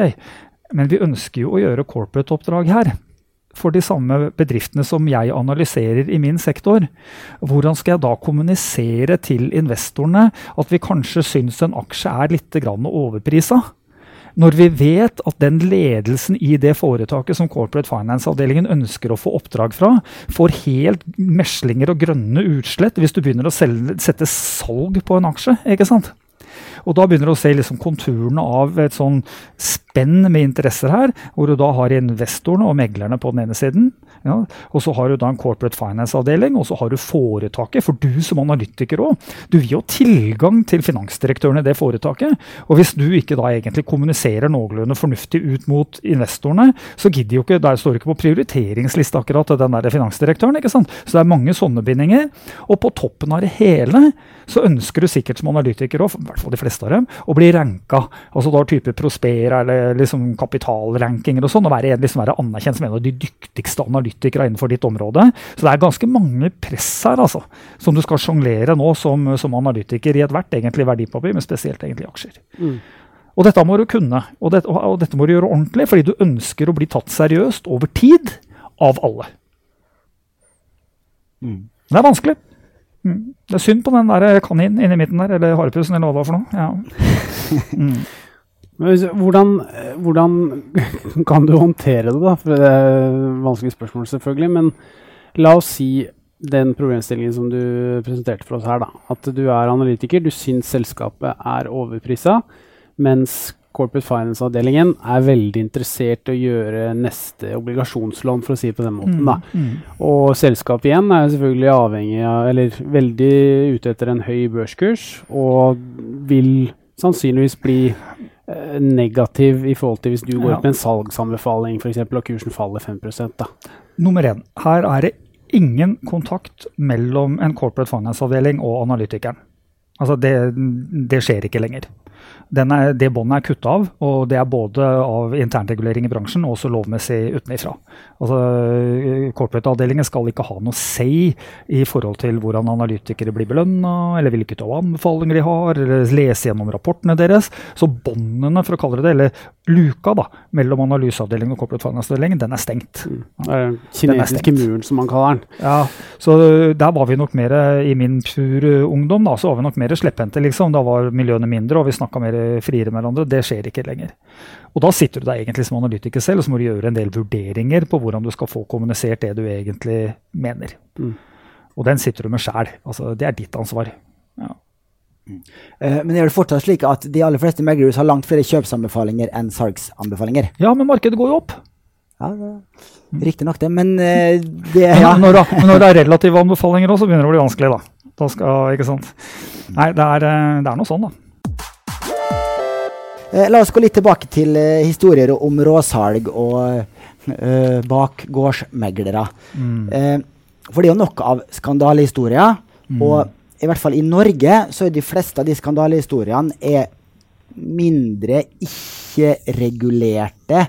men vi ønsker jo å gjøre corporate-oppdrag her. for de samme bedriftene som jeg analyserer i min sektor, hvordan skal jeg da kommunisere til investorene at vi kanskje synes en aksje er litt grann overprisa? Når vi vet at den ledelsen i det foretaket som corporate finance-avdelingen ønsker å få oppdrag fra, får helt meslinger og grønne utslett hvis du begynner å selge, sette salg på en aksje, ikke sant? Og da begynner du å se liksom konturene av et sånn spenn med interesser her, hvor du da har investorene og meglerne på den ene siden, ja, og så har du da en corporate finance-avdeling, og så har du foretaket, for du som analytiker også, du vil jo tilgang til finansdirektøren i det foretaket, og hvis du ikke da egentlig kommuniserer noenlunde fornuftig ut mot investorene, så gidder jo ikke, der står ikke på prioriteringslista akkurat den der finansdirektøren, ikke sant? Så det er mange sånne bindinger, og på toppen av det hele, så ønsker du sikkert som analytiker også, i hvert fall de fleste av dem, å bli ranket. Altså da type Prospera eller liksom kapitalrankinger og sånn, og være, liksom være anerkjent som en av de dyktigste analytikere innenfor ditt område. Så det er ganske mange press her, altså, som du skal jonglere nå som, som analytiker i et hvert egentlig verdipapir, men spesielt egentlig aksjer. Mm. Og dette må du kunne, og, det, og, og dette må du gjøre ordentlig, fordi du ønsker å bli tatt seriøst over tid av alle. Mm. Det er vanskelig. Mm. Det er synd på den der kaninen inne i midten der, eller harepusen, eller hva det var for noe. Ja. Mm. hvordan, hvordan kan du håndtere det da? For det er vanskelige spørsmål selvfølgelig, men la oss si den problemstillingen som du presenterte for oss her da, at du er analytiker, du syns selskapet er overpriset, mens corporate finance-avdelingen er veldig interessert i å gjøre neste obligasjonslån, for å si det på den måten. Mm, da. Mm. Og selskapet igjen er selvfølgelig avhengig av, eller veldig ute etter en høy børskurs, og vil sannsynligvis bli eh, negativ i forhold til hvis du går ut med en salgsanbefaling, for eksempel, og kursen faller fem prosent. Da. Nummer én. Her er det ingen kontakt mellom en corporate finance-avdeling og analytikeren. Altså det, det skjer ikke lenger. Den er, det båndet er kuttet av, og det er både av internregulering i bransjen og også lovmessig utenifra. Altså, corporate-avdelingen skal ikke ha noe say i forhold til hvordan analytikere blir belønnet, eller hvilket av anbefalinger de har, eller lese gjennom rapportene deres. Så båndene, for å kalle det det, eller luka da, mellom analyseavdelingen og corporate finance-avdelingen, den er stengt. Mm. Ja, den kinesiske muren, som man kaller den. Ja, så der var vi nok mer i min pure ungdom, da, så var vi nok mer slepphendte, liksom. Da var miljøene mindre, og vi snakket mer friere med hverandre, det skjer ikke lenger. Og da sitter du deg egentlig som analytiker selv, og så må du gjøre en del vurderinger på hvordan du skal få kommunisert det du egentlig mener. Mm. Og den sitter du med selv. Altså, det er ditt ansvar. Ja. Mm. Uh, men er det fortsatt slik at de aller fleste meglere har langt flere kjøpsanbefalinger enn salgsanbefalinger? Ja, men markedet går jo opp. Ja, riktig nok det, men uh, det er, ja. når, det, når det er relative anbefalinger også, så begynner det å bli vanskelig da. Da skal, ikke sant? Nei, det er, det er noe sånn da. La oss gå litt tilbake til uh, historier om råsalg og uh, bakgårdsmeglere. Mm. Uh, for det er jo nok av skandalehistorier, mm. og i hvert fall i Norge så er de fleste av de skandalehistoriene er mindre ikke-regulerte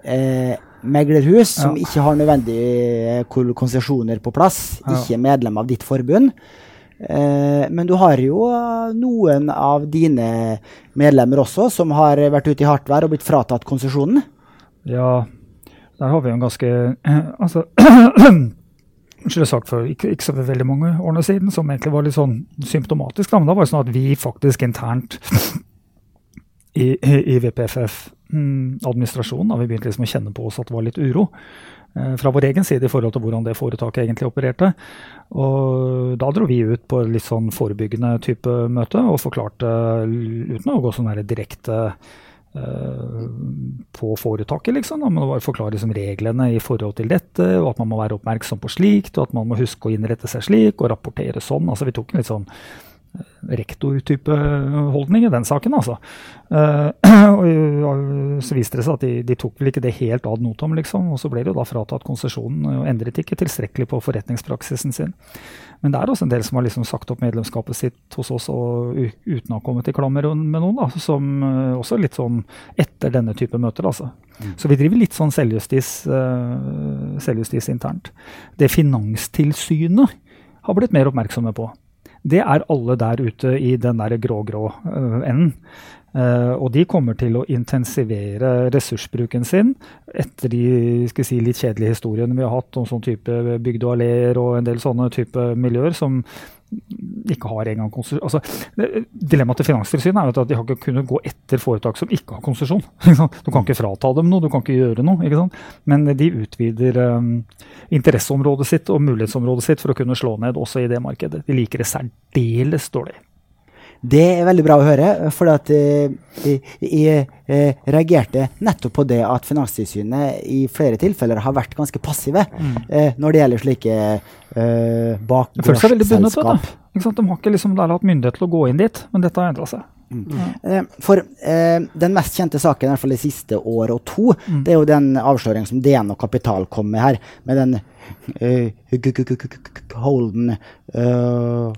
uh, meglerhus, ja. Som ikke har nødvendige konsesjoner på plass, ja. Ikke medlem av ditt forbund. Uh, men du har jo noen av dine medlemmer også som har vært ute i hardt vær og blitt fratatt konsesjonen. Ja, der har vi jo en ganske uh, altså, Unnskyld, jeg har sagt for ikke, ikke så veldig mange årene siden, som egentlig var litt sånn symptomatisk. Da, men da var det sånn at vi faktisk internt i, i, i V P F F-administrasjonen, da vi begynte liksom å kjenne på oss at det var litt uro. Fra vår egen side i forhold til hvordan det foretaket egentlig opererte. Og da dro vi ut på litt sånn forebyggende type møte og forklarte, uten å gå sånn her direkte uh, på foretaket liksom, da, men å forklare liksom, reglene i forhold til dette, og at man må være oppmerksom på slikt, og at man må huske å innrette seg slik, og rapportere sånn. Altså vi tok en litt sånn rektor-type holdning i den saken, altså. Uh, og så viste det seg at de, de tok vel ikke det helt ad notam, liksom, og så ble det jo da fratatt konsesjonen og endret ikke tilstrekkelig på forretningspraksisen sin. Men det er også en del som har liksom sagt opp medlemskapet sitt hos oss og uten å ha kommet i klammer med noen, da, som også litt sånn etter denne type møter, altså. Mm. Så vi driver litt sånn selvjustis, uh, selvjustis internt. Det Finanstilsynet har blitt mer oppmerksomme på, det er alle der ute i den der grå-grå enden. Uh, og de kommer til å intensivere ressursbruken sin etter de skal si, litt kjedelige historiene vi har hatt om sånn type bygd og alléer og en del sånne type miljøer som ikke har engang konsesjon. Altså, dilemmaet til Finanstilsynet er jo at de har ikke kunnet gå etter foretak som ikke har konsesjon. Du kan ikke frata dem noe, du kan ikke gjøre noe, ikke sant? Men de utvider um, interesseområdet sitt og mulighetsområdet sitt for å kunne slå ned også i det markedet. De liker det særdeles dårlig. Det er veldig bra å høre, for at jeg, jeg reagerte nettopp på det at Finanstilsynet i flere tilfeller har vært ganske passive mm. når det gjelder slike uh, bakgårdsselskap. De har ikke liksom hatt myndighet til å gå inn dit, men dette har endret seg. Mm. Mm. For eh, den mest kjente saken, i hvert fall de siste år og to, mm. det er jo den avsløringen som D N og Kapital kom med her, med den uh, Holden... Uh,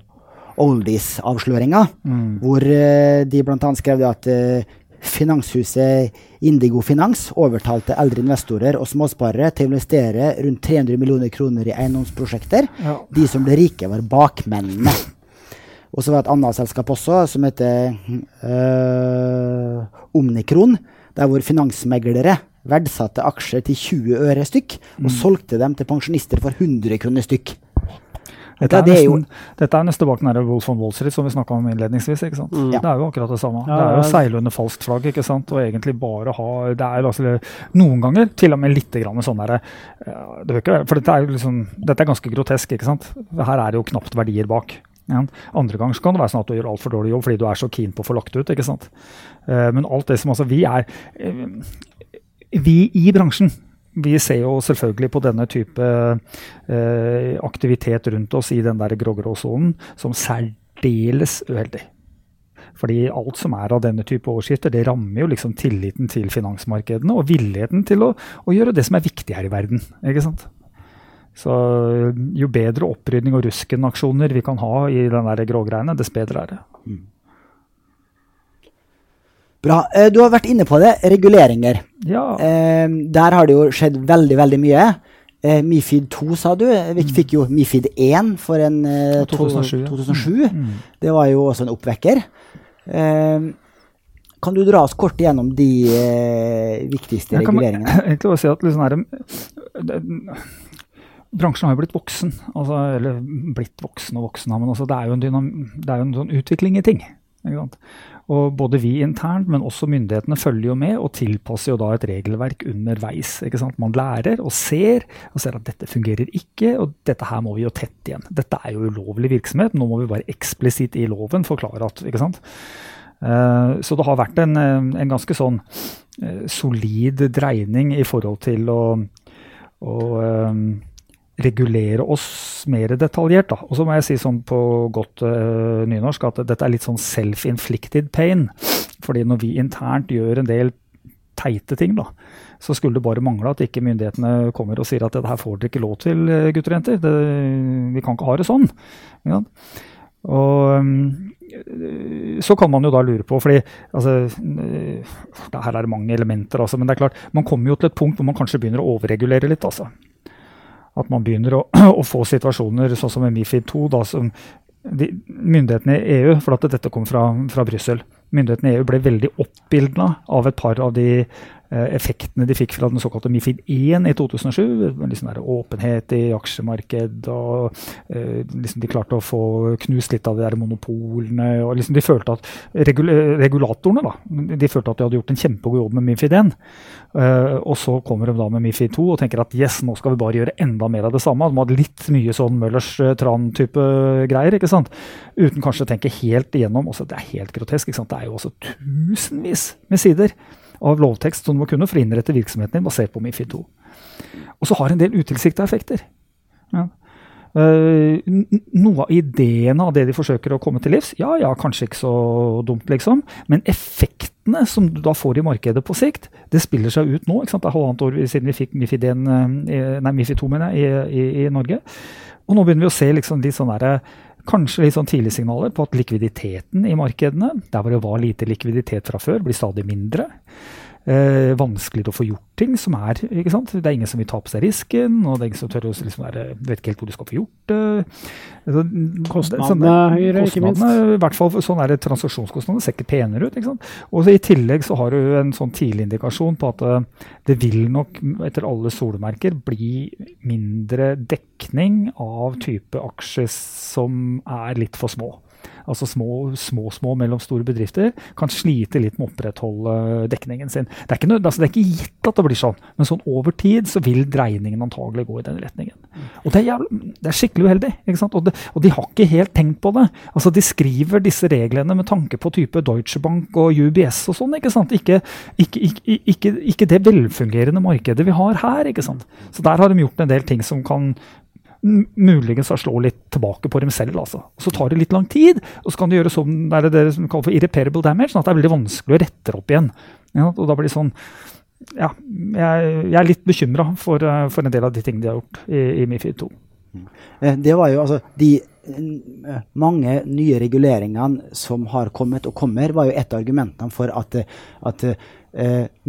Oldies-avsløringa, mm. hvor uh, de blant annet skrev at uh, finanshuset Indigo Finans overtalte eldre investorer og småsparere til å investere rundt tre hundre millioner kroner i eiendomsprosjekter. Ja. De som ble rike var bakmennene. Og så var det et annet selskap også, som heter uh, Omnikron, der hvor finansmeglere verdsatte aksjer til tjue øre stykk, og mm. solgte dem til pensjonister for hundre kroner stykk. Dette er, nesten, dette er nesten bak den der Wolf on Wall Street som vi snakket om innledningsvis, ikke sant? Mm. Det er jo akkurat det samme. Ja, det er jo å seile under falskt flagg, ikke sant? Og egentlig bare ha, det er altså noen ganger, til og med litt grann med sånne der, det vet ikke, for dette er jo liksom, dette er ganske grotesk, ikke sant? Her er det jo knapt verdier bak. Ja. Andre ganger kan det være sånn at du gjør alt for dårlig jobb, fordi du er så keen på å få lagt ut, ikke sant? Men alt det som altså, vi er, vi i bransjen, vi ser jo selvfølgelig på denne type eh, aktivitet rundt oss i den der grå-grå-sonen som særdeles uheldig. Fordi alt som er av denne type overskrifter, det rammer jo liksom tilliten til finansmarkedene og villigheten til å, å gjøre det som er viktig her i verden, ikke sant? Så jo bedre opprydning og ruskenaksjoner vi kan ha i den der grå-greiene, dess bedre er det. Mm. Bra. Du har vært inne på det, reguleringer. Ja. Der har det jo skjedd veldig, veldig mye. MIFID to, sa du. Vi fikk jo MIFID en for en to tusen og sju. Mm. Det var jo også en oppvekker. Kan du dra oss kort igjennom de viktigste jeg reguleringene? Jeg kan egentlig også si at liksom her, det, bransjen har jo blitt voksen. Altså, eller blitt voksen og voksen, men også, det er jo en, dynam, det er jo en sånn utvikling i ting. Ikke sant? Og både vi internt, men også myndighetene følger jo med og tilpasser jo da et regelverk underveis, ikke sant? Man lærer og ser, og ser at dette fungerer ikke, og dette her må vi jo tett igjen. Dette er jo ulovlig virksomhet, nå må vi bare eksplisitt i loven forklare at, ikke sant? Uh, så det har vært en, en ganske sånn uh, solid dreining i forhold til å, å um, regulere oss mer detaljert da. Og så må jeg si sånn på godt uh, nynorsk at dette er litt sånn self-inflicted pain. Fordi når vi internt gjør en del teite ting da, så skulle det bare mangle at ikke myndighetene kommer og sier at dette her får dere ikke lov til, gutter og jenter. Det, vi kan ikke ha det sånn. Ja. Og så kan man jo da lure på, fordi altså, det her er mange elementer altså, men det er klart, man kommer jo til et punkt hvor man kanskje begynner å overregulere litt altså. At man begynner å, å få situasjoner sånn som i MIFID to, da, som de, myndighetene i E U, for at dette kom fra, fra Bryssel. Myndighetene i E U ble veldig oppbildna av et par av de eh, effektene de fikk fra den såkalte MIFID en i to tusen og sju. Liksom der, åpenhet i aksjemarked, og eh, liksom de klarte å få knust litt av de der monopolene, og liksom de følte at regul regulatorene da, de følte at de hadde gjort en kjempegod jobb med MIFID en. Uh, og så kommer de da med MIFID to og tenker at yes, nå skal vi bare gjøre enda mer av det samme. De hadde litt mye sånn Møllers-tran-type greier, ikke sant? Uten kanskje å tenke helt igjennom. Også, det er helt grotesk, ikke sant? Det er jo også tusenvis med sider av lovtekst som du må kunne for å innrette virksomheten din basert på MIFID to. Og så har en del utilsikta effekter. Ja. Uh, noe av ideene av det de forsøker å komme til livs, ja, ja, kanskje ikke så dumt, liksom. Men effekten som du da får i markedet på sikt, det spiller seg ut nå, ikke sant? Det er halvannet år siden vi fikk MIFID to mener jeg, i, i, i Norge. Og nå begynner vi å se liksom litt sånne der, kanskje litt sånn tidlige signaler på at likviditeten i markedene, der hvor det var lite likviditet fra før, blir stadig mindre. eh, vanskeligere å få gjort ting som er, ikke sant? Det er ingen som vil ta på seg risken, og det er ingen som tør å liksom være, vet ikke helt hvor du skal få gjort det. Så, kostnadene er høyere, ikke minst. I hvert fall sånn er det transaksjonskostnadene, ser ikke penere ut, ikke sant? Og så i tillegg så har du en sånn tidlig indikasjon på at det vil nok, etter alle solmerker, bli mindre dekning av type aksjer som er litt for små. Altså små, små, små mellomstore bedrifter kan slite litt med å opprettholde dekningen sin. Det er ikke, altså det er ikke gitt at det blir sånn, men sånn over tid så vil dreiningen antagelig gå i den retningen. Og det er, jævlig, det er skikkelig uheldig, ikke sant? Og, det, og de har ikke helt tenkt på det. Altså de skriver disse reglene med tanke på type Deutsche Bank og U B S og sånn, ikke sant? Ikke, ikke, ikke, ikke, ikke det velfungerende markedet vi har her, ikke sant? Så der har de gjort en del ting som kan muligens å slå litt tilbake på dem selv, altså. Så tar det litt lang tid, og så kan du gjøre sånn, det er det som kalles for irreparable damage, sånn at det er veldig vanskelig å rette opp igjen. Ja, og da blir det sånn, ja, jeg, jeg er litt bekymret for, for en del av de tingene de har gjort i, i MIFID to. Det var jo, altså, de mange nye reguleringene som har kommet og kommer, var jo et av argumentene for at, at eh,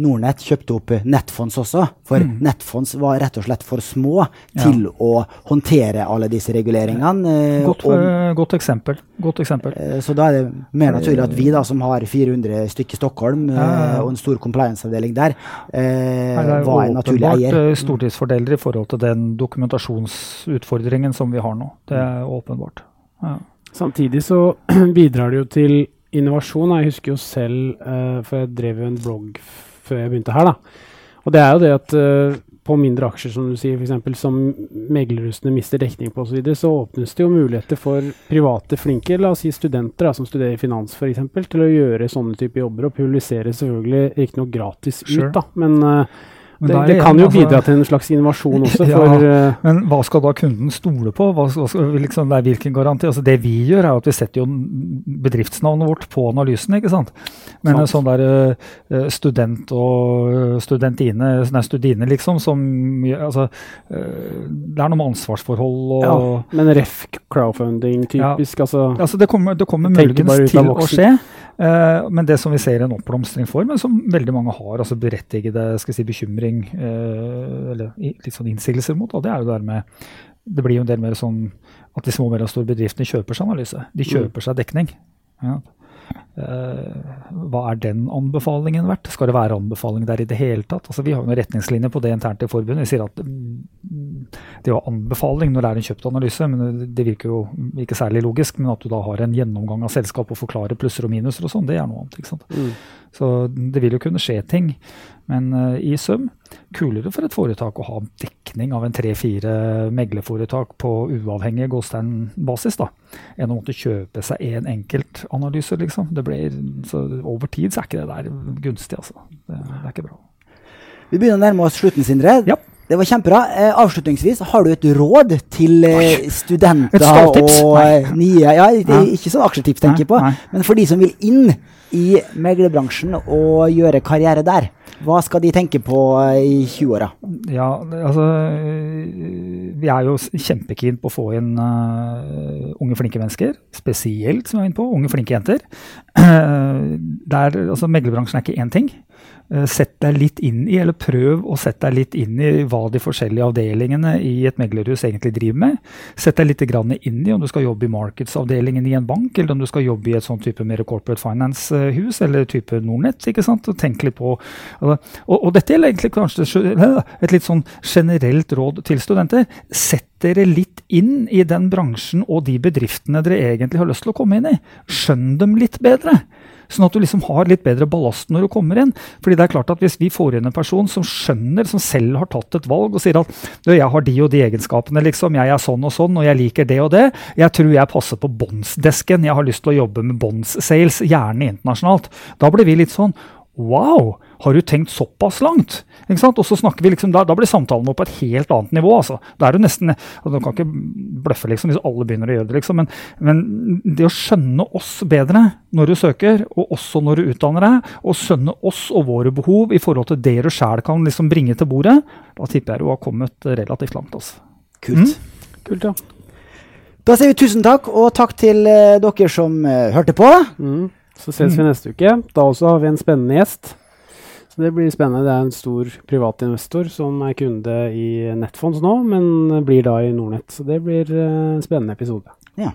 Nordnet kjøpte opp Nettfonds også, for mm. Nettfonds var rett og slett for små til ja. Å håndtere alle disse reguleringene. Eh, godt, og, godt eksempel. Godt eksempel. Eh, så da er det mer naturlig at vi da, som har fire hundre stykker i Stockholm eh, og en stor compliance-avdeling der, eh, Nei, var en naturlig eier. Det er åpenbart stortingsfordeler i forhold til den dokumentasjonsutfordringen som vi har nå. Det er åpenbart. Ja. Samtidig så bidrar det jo til innovasjon. Jeg husker jo selv, uh, for jeg drev jo en blogg før jeg begynte her da. Og det er jo det at uh, på mindre aksjer, som du sier, for eksempel, som meglerhusene mister dekning på og så videre, så åpnes det jo muligheter for private flinke, la oss si studenter da, som studerer finans for eksempel, til å gjøre sånne type jobber og publisere selvfølgelig ikke noe gratis sure. ut da, men... Uh, Det, det kan jo bidra til en slags innovasjon også. For, ja, men hva skal da kunden stole på? Hva, hva skal, liksom, det er hvilken garanti? Altså, det vi gjør er at vi setter jo bedriftsnavnet vårt på analysen, ikke sant? Men en sånn der student og studentine, nei, studine liksom, som, altså, det er noe med ansvarsforhold og... Ja, men ref crowdfunding typisk, ja, altså... Altså, det kommer, det kommer muligens til å skje, uh, men det som vi ser en oppblomstring for, men som veldig mange har, altså berettigede, skal jeg si, bekymring eller litt sånn innsigelser mot, og det er jo der med, det blir jo en del mer sånn at de små og mellomstore bedriftene kjøper seg analyse, de kjøper seg dekning. Ja. Hva er den anbefalingen verdt? Skal det være anbefaling der i det hele tatt? Altså, vi har jo en retningslinje på det internt i forbundet, vi sier at det er jo anbefaling når det er en kjøpt analyse, men det virker jo ikke særlig logisk, men at du da har en gjennomgang av selskap og forklarer plusser og minuser og sånn, det er noe annet, ikke sant? Mm. Så det vil jo kunne skje ting, men uh, i sum, kulere for et foretak å ha dekning av en tre fire meglerforetak på uavhengig godsteinbasis da, enn å måtte kjøpe seg en enkelt analyse liksom. Det blir, så over tid så er ikke det der gunstig altså. Det, det er ikke bra. Vi begynner å nærme oss slutten, Sindre. Ja. Det var kjempebra. Eh, avslutningsvis, har du et råd til eh, studenter og eh, nye, ja, det er ikke sånn aksjetips tenker jeg på, nei. Men for de som vil inn i meglerbransjen og gjøre karriere der, hva skal de tenke på i tjue-åra? Ja, altså, vi er jo kjempekeen på å få inn uh, unge flinke mennesker, spesielt som vi er inne på, unge flinke jenter. Uh, der, altså, meglerbransjen er ikke én ting. Uh, sett deg litt inn i, eller prøv å sette deg litt inn i hva de forskjellige avdelingene i et meglerhus egentlig driver med. Sett deg litt grann inn i om du skal jobbe i markedsavdelingen i en bank, eller om du skal jobbe i et sånn type mer corporate finance-hus, eller type Nordnet, ikke sant? Og tenk litt på... Og, og dette er egentlig kanskje et litt sånn generelt råd til studenter. Sett dere litt inn i den bransjen og de bedriftene dere egentlig har lyst til å komme inn i. Skjønn dem litt bedre, sånn at du liksom har litt bedre ballast når du kommer inn. Fordi det er klart at hvis vi får inn en person som skjønner, som selv har tatt et valg og sier at jeg har de og de egenskapene, liksom. Jeg er sånn og sånn, og jeg liker det og det. Jeg tror jeg passer på bondsdesken. Jeg har lyst til å jobbe med bonds-sales, gjerne internasjonalt. Da blir vi litt sånn, wow, har du tenkt såpass langt? Ikke sant? Og så snakker vi liksom, da, da blir samtalen opp på et helt annet nivå, altså. Da er du nesten, altså, du kan ikke bløffe liksom, hvis alle begynner å gjøre det, liksom. Men, men det å skjønne oss bedre når du søker, og også når du utdanner deg, og skjønne oss og våre behov i forhold til det du selv kan liksom bringe til bordet, da tipper jeg du har kommet relativt langt, altså. Kult. Mm? Kult, ja. Da sier vi tusen takk, og takk til uh, dere som uh, hørte på. Mm. Så ses vi neste uke. Da også har vi en spennende gjest Så det blir spennende. Det er en stor privat investor som er kunde i Nettfonds nå, men blir da i Nordnet. Så det blir en spennende episode. Ja.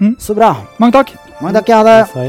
Mm. Så bra. Mange takk. Mange takk, ha det. Hei.